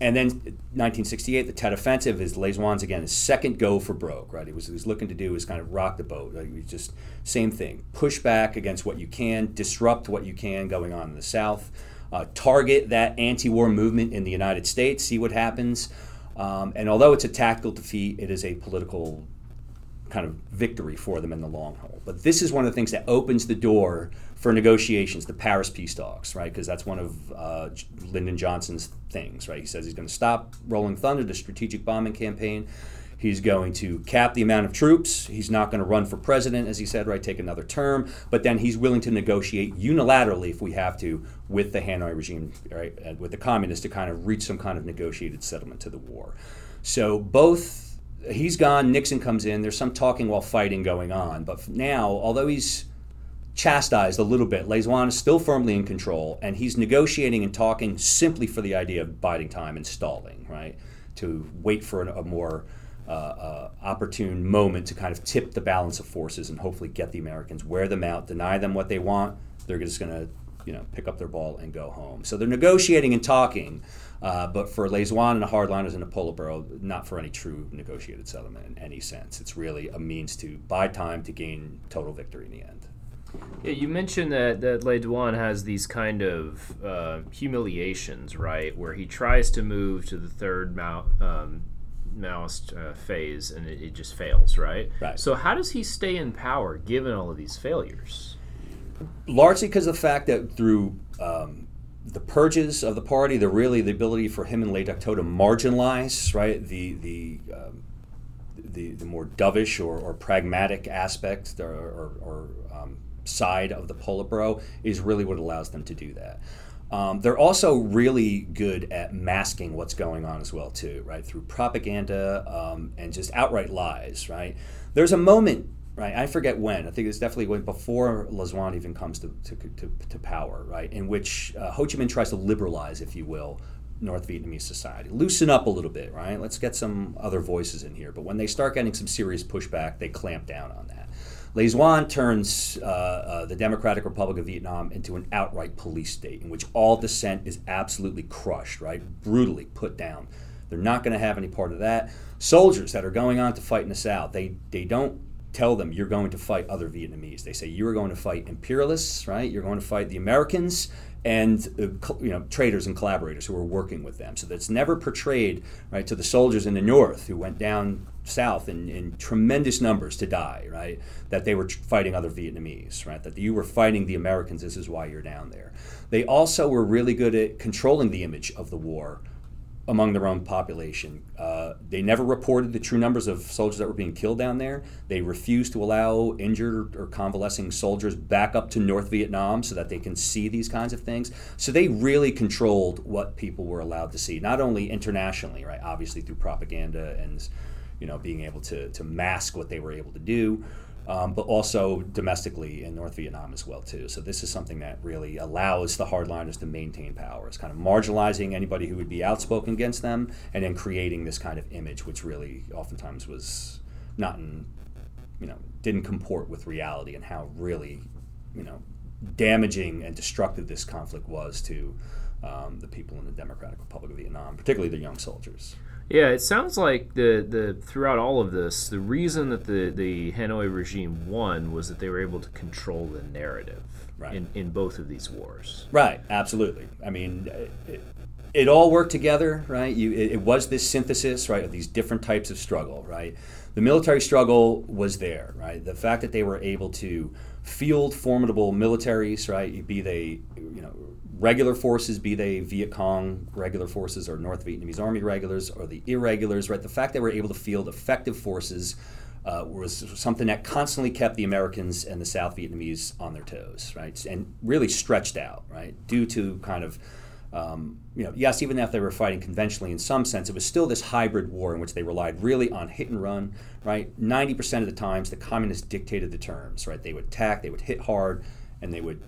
And then nineteen sixty-eight, the Tet Offensive is Lê Duẩn again, his second go for broke, right? It was, it was looking to do is kind of rock the boat. Right? It was just same thing. Push back against what you can, disrupt what you can going on in the South, uh, target that anti-war movement in the United States, see what happens. Um, and although it's a tactical defeat, it is a political kind of victory for them in the long haul. But this is one of the things that opens the door for negotiations, the Paris peace talks, right? Because that's one of uh, Lyndon Johnson's things, right? He says he's going to stop Rolling Thunder, the strategic bombing campaign. He's going to cap the amount of troops. He's not going to run for president, as he said, right? Take another term. But then he's willing to negotiate unilaterally, if we have to, with the Hanoi regime, right? And with the communists to kind of reach some kind of negotiated settlement to the war. So both... He's gone, Nixon comes in, there's some talking while fighting going on, but now, although he's chastised a little bit, Lê Duẩn is still firmly in control, and he's negotiating and talking simply for the idea of biding time and stalling, right? To wait for an, a more uh, uh, opportune moment to kind of tip the balance of forces and hopefully get the Americans, wear them out, deny them what they want, they're just going to, you know, pick up their ball and go home. So they're negotiating and talking, uh, but for Lê Duẩn and the hardliners in the Politburo, not for any true negotiated settlement in any sense. It's really a means to buy time to gain total victory in the end. Yeah, you mentioned that, that Lê Duẩn has these kind of uh, humiliations, right, where he tries to move to the third Mao, um, Maoist uh, phase, and it, it just fails, right? Right. So how does he stay in power given all of these failures? Largely because of the fact that through um, the purges of the party, the really the ability for him and Lê Duc Tho to marginalize, right, the the um, the, the more dovish or, or pragmatic aspect or, or, or um, side of the Politburo is really what allows them to do that. Um, they're also really good at masking what's going on as well too, right, through propaganda um, and just outright lies, right? There's a moment. Right, I forget when. I think it's definitely when before Lê Duẩn even comes to, to, to, to power, right, in which uh, Ho Chi Minh tries to liberalize, if you will, North Vietnamese society. Loosen up a little bit, right? Let's get some other voices in here. But when they start getting some serious pushback, they clamp down on that. Lê Duẩn turns uh, uh, the Democratic Republic of Vietnam into an outright police state in which all dissent is absolutely crushed, right, brutally put down. They're not going to have any part of that. Soldiers that are going on to fight in the South, they they don't tell them you're going to fight other Vietnamese. They say you're going to fight imperialists, right? You're going to fight the Americans and uh, you know, traders and collaborators who are working with them. So that's never portrayed, right, to the soldiers in the North who went down South in, in tremendous numbers to die, right? That they were tr- fighting other Vietnamese, right? That you were fighting the Americans. This is why you're down there. They also were really good at controlling the image of the war among their own population. Uh, they never reported the true numbers of soldiers that were being killed down there. They refused to allow injured or convalescing soldiers back up to North Vietnam so that they can see these kinds of things. So they really controlled what people were allowed to see, not only internationally, right, obviously through propaganda and, you know, being able to, to mask what they were able to do, Um, but also domestically in North Vietnam as well too. So this is something that really allows the hardliners to maintain power. It's kind of marginalizing anybody who would be outspoken against them and then creating this kind of image, which really oftentimes was not in, you know, didn't comport with reality and how really, you know, damaging and destructive this conflict was to um, the people in the Democratic Republic of Vietnam, particularly the young soldiers. Yeah, it sounds like the, the throughout all of this, the reason that the, the Hanoi regime won was that they were able to control the narrative, right, in, in both of these wars. Right, absolutely. I mean, it, it all worked together, right? You, it, it was this synthesis, right, of these different types of struggle, right? The military struggle was there, right? The fact that they were able to field formidable militaries, right, be they, you know, regular forces, be they Viet Cong regular forces or North Vietnamese Army regulars or the irregulars, right? The fact that we're able to field effective forces uh, was something that constantly kept the Americans and the South Vietnamese on their toes, right? And really stretched out, right? Due to kind of Um, you know, yes, even if they were fighting conventionally in some sense, it was still this hybrid war in which they relied really on hit and run, right? ninety percent of the times the communists dictated the terms, right? They would attack, they would hit hard, and they would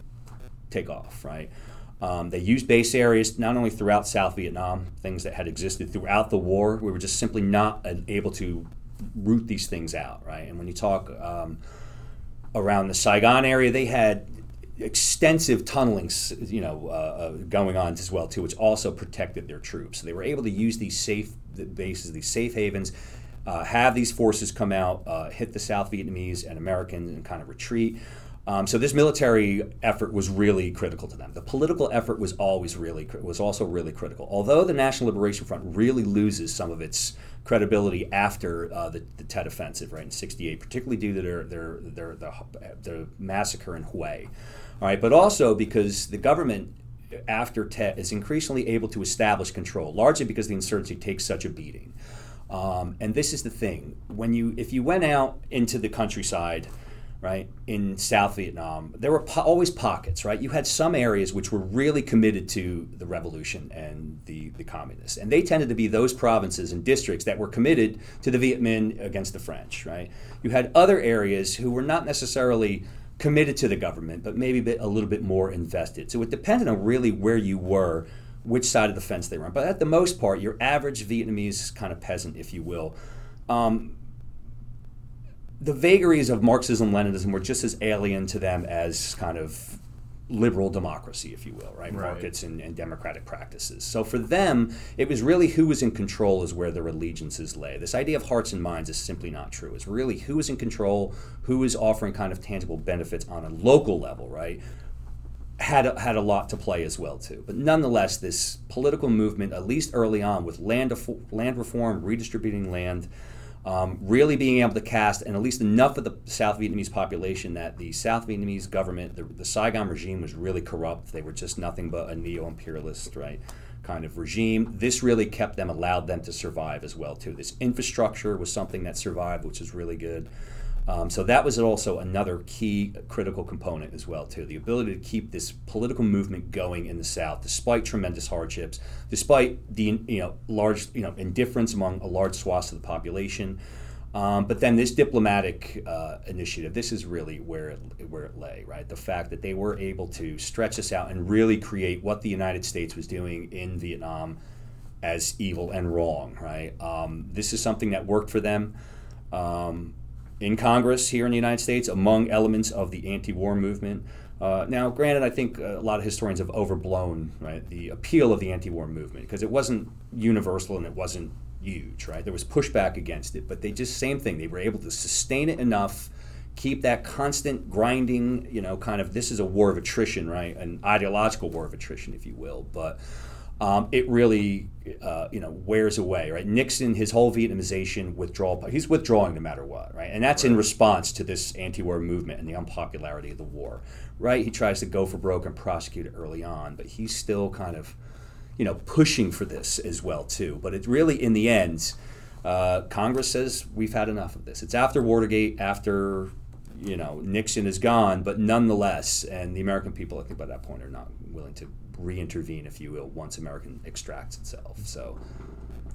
take off, right? Um, they used base areas not only throughout South Vietnam, things that had existed throughout the war. We were just simply not able to root these things out, right? And when you talk um, around the Saigon area, they had extensive tunneling, you know, uh, going on as well too, which also protected their troops. So they were able to use these safe bases, these safe havens, uh, have these forces come out, uh, hit the South Vietnamese and Americans, and kind of retreat. Um, so this military effort was really critical to them. The political effort was always really was also really critical. Although the National Liberation Front really loses some of its credibility after uh, the, the Tet Offensive, right, in sixty-eight, particularly due to their their their the, their massacre in Hue. All right, but also because the government after Tet is increasingly able to establish control, largely because the insurgency takes such a beating. Um, and this is the thing: when you, if you went out into the countryside, right, in South Vietnam, there were po- always pockets, right? You had some areas which were really committed to the revolution and the, the communists, and they tended to be those provinces and districts that were committed to the Viet Minh against the French, right? You had other areas who were not necessarily committed to the government, but maybe a, bit, a little bit more invested. So it depended on really where you were, which side of the fence they were on. But at the most part, your average Vietnamese kind of peasant, if you will, um, the vagaries of Marxism-Leninism were just as alien to them as kind of liberal democracy, if you will, right? Right. Markets and, and democratic practices. So for them, it was really who was in control is where their allegiances lay. This idea of hearts and minds is simply not true. It's really who is in control, who is offering kind of tangible benefits on a local level, right? Had a, had a lot to play as well too. But nonetheless, this political movement, at least early on, with land land reform, redistributing land, Um, really being able to cast, and at least enough of the South Vietnamese population that the South Vietnamese government, the, the Saigon regime was really corrupt. They were just nothing but a neo-imperialist, right, kind of regime. This really kept them, allowed them to survive as well too. This infrastructure was something that survived, which is really good. Um, so that was also another key critical component as well too. The ability to keep this political movement going in the South, despite tremendous hardships, despite the you know large you know indifference among a large swath of the population. Um, but then this diplomatic uh, initiative, this is really where it, where it lay, right? The fact that they were able to stretch this out and really create what the United States was doing in Vietnam as evil and wrong, right? Um, this is something that worked for them. Um, In Congress here in the United States, among elements of the anti-war movement. Uh, now, granted, I think a lot of historians have overblown, right, the appeal of the anti-war movement because it wasn't universal and it wasn't huge, right? There was pushback against it, but they just, same thing. They were able to sustain it enough, keep that constant grinding, you know, kind of, this is a war of attrition, right? An ideological war of attrition, if you will, but Um, it really, uh, you know, wears away, right? Nixon, his whole Vietnamization withdrawal, he's withdrawing no matter what, right? And that's right. In response to this anti-war movement and the unpopularity of the war, right? He tries to go for broke and prosecute it early on, but he's still kind of, you know, pushing for this as well, too. But it really, in the end, uh, Congress says, we've had enough of this. It's after Watergate, after, you know, Nixon is gone, but nonetheless, and the American people, I think by that point, are not willing to reintervene, if you will, once American extracts itself. So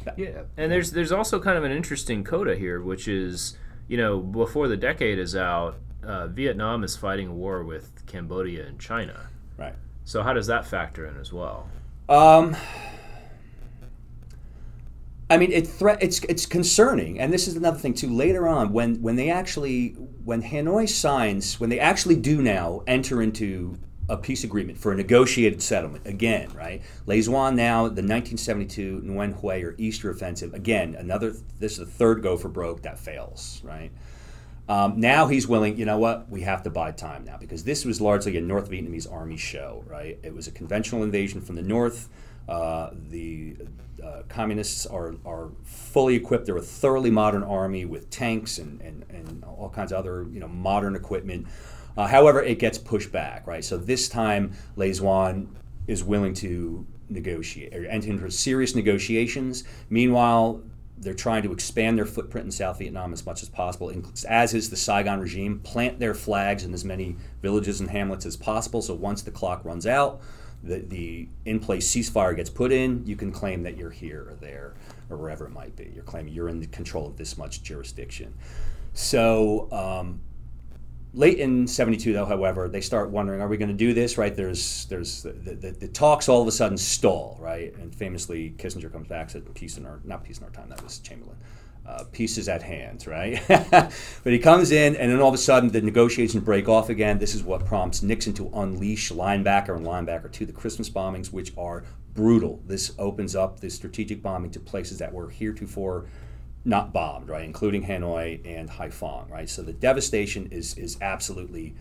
that. Yeah, and there's there's also kind of an interesting coda here, which is, you know, before the decade is out, uh, Vietnam is fighting a war with Cambodia and China. Right. So how does that factor in as well? Um, I mean, it thre- it's it's concerning, and this is another thing too. Later on, when when they actually when Hanoi signs, when they actually do now enter into a peace agreement for a negotiated settlement, again, right? Lê Duẩn now, the nineteen seventy-two Nguyen Hue or Easter Offensive, again, another, this is the third go for broke that fails, right? Um, now he's willing, you know what, we have to buy time now because this was largely a North Vietnamese army show, right? It was a conventional invasion from the north. Uh, the uh, communists are, are fully equipped. They're a thoroughly modern army with tanks and, and, and all kinds of other, you know, modern equipment. Uh, however, it gets pushed back, right? So this time, Lê Duẩn is willing to negotiate or enter into serious negotiations. Meanwhile, they're trying to expand their footprint in South Vietnam as much as possible, as is the Saigon regime, plant their flags in as many villages and hamlets as possible. So once the clock runs out, the, the in-place ceasefire gets put in, you can claim that you're here or there or wherever it might be. You're claiming you're in the control of this much jurisdiction. So um, late in seventy-two, though, however, they start wondering, are we going to do this, right? There's there's the, the, the talks all of a sudden stall, right? And famously, Kissinger comes back, says, peace in our, not peace in our time, that was Chamberlain. Uh, peace is at hand, right? But he comes in, and then all of a sudden the negotiations break off again. This is what prompts Nixon to unleash Linebacker and Linebacker two, the Christmas bombings, which are brutal. This opens up the strategic bombing to places that were heretofore not bombed, right, including Hanoi and Haiphong, right? So the devastation is is absolutely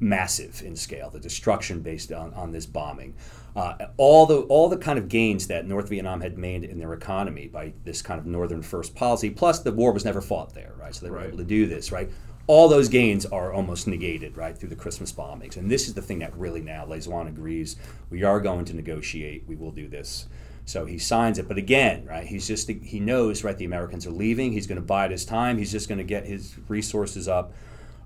massive in scale, the destruction based on, on this bombing. Uh, all the all the kind of gains that North Vietnam had made in their economy by this kind of northern first policy, plus the war was never fought there, right? So they were right. able to do this, right? All those gains are almost negated, right, through the Christmas bombings. And this is the thing that really now, Lê Duẩn agrees, we are going to negotiate, we will do this. So he signs it, but again, right? He's just he knows, right? The Americans are leaving. He's going to bide his time. He's just going to get his resources up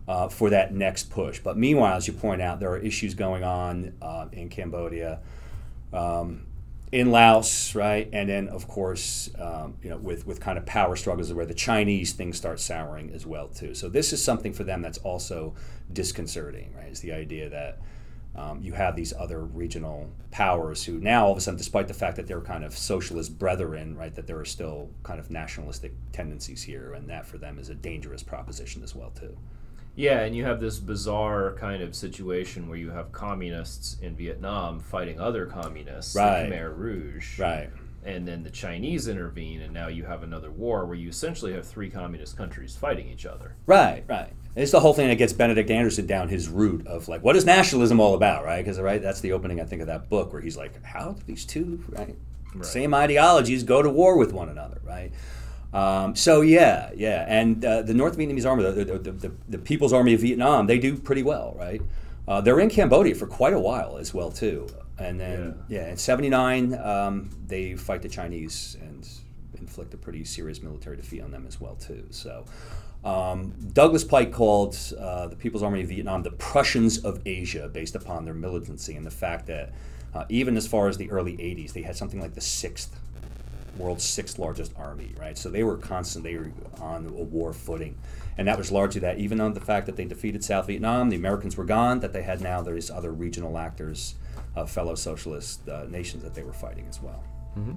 uh, for that next push. But meanwhile, as you point out, there are issues going on uh, in Cambodia, um, in Laos, right? And then, of course, um, you know, with with kind of power struggles where the Chinese things start souring as well too. So this is something for them that's also disconcerting, right? Is the idea that Um, you have these other regional powers who now, all of a sudden, despite the fact that they're kind of socialist brethren, right, that there are still kind of nationalistic tendencies here, and that for them is a dangerous proposition as well, too. Yeah, and you have this bizarre kind of situation where you have communists in Vietnam fighting other communists, right. the Khmer Rouge, right, and then the Chinese intervene, and now you have another war where you essentially have three communist countries fighting each other. Right, right. It's the whole thing that gets Benedict Anderson down his route of, like, what is nationalism all about, right? Because, right, that's the opening, I think, of that book where he's like, how do these two, right, right. same ideologies go to war with one another, right? Um, so, yeah, yeah. And uh, the North Vietnamese Army, the, the, the, the People's Army of Vietnam, they do pretty well, right? Uh, they're in Cambodia for quite a while as well, too. And then, yeah, yeah in seventy-nine, um, they fight the Chinese and inflict a pretty serious military defeat on them as well, too. So... Um, Douglas Pike called uh, the People's Army of Vietnam the Prussians of Asia based upon their militancy and the fact that uh, even as far as the early eighties, they had something like the sixth, world's sixth largest army, right? So they were constant, they were on a war footing. And that was largely that, even on the fact that they defeated South Vietnam, the Americans were gone, that they had now these other regional actors, uh, fellow socialist uh, nations that they were fighting as well. Mm-hmm.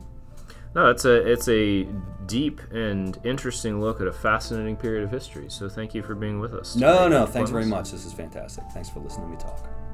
No, it's a it's a deep and interesting look at a fascinating period of history. So thank you for being with us. No, no, thanks very much. This is fantastic. Thanks for listening to me talk.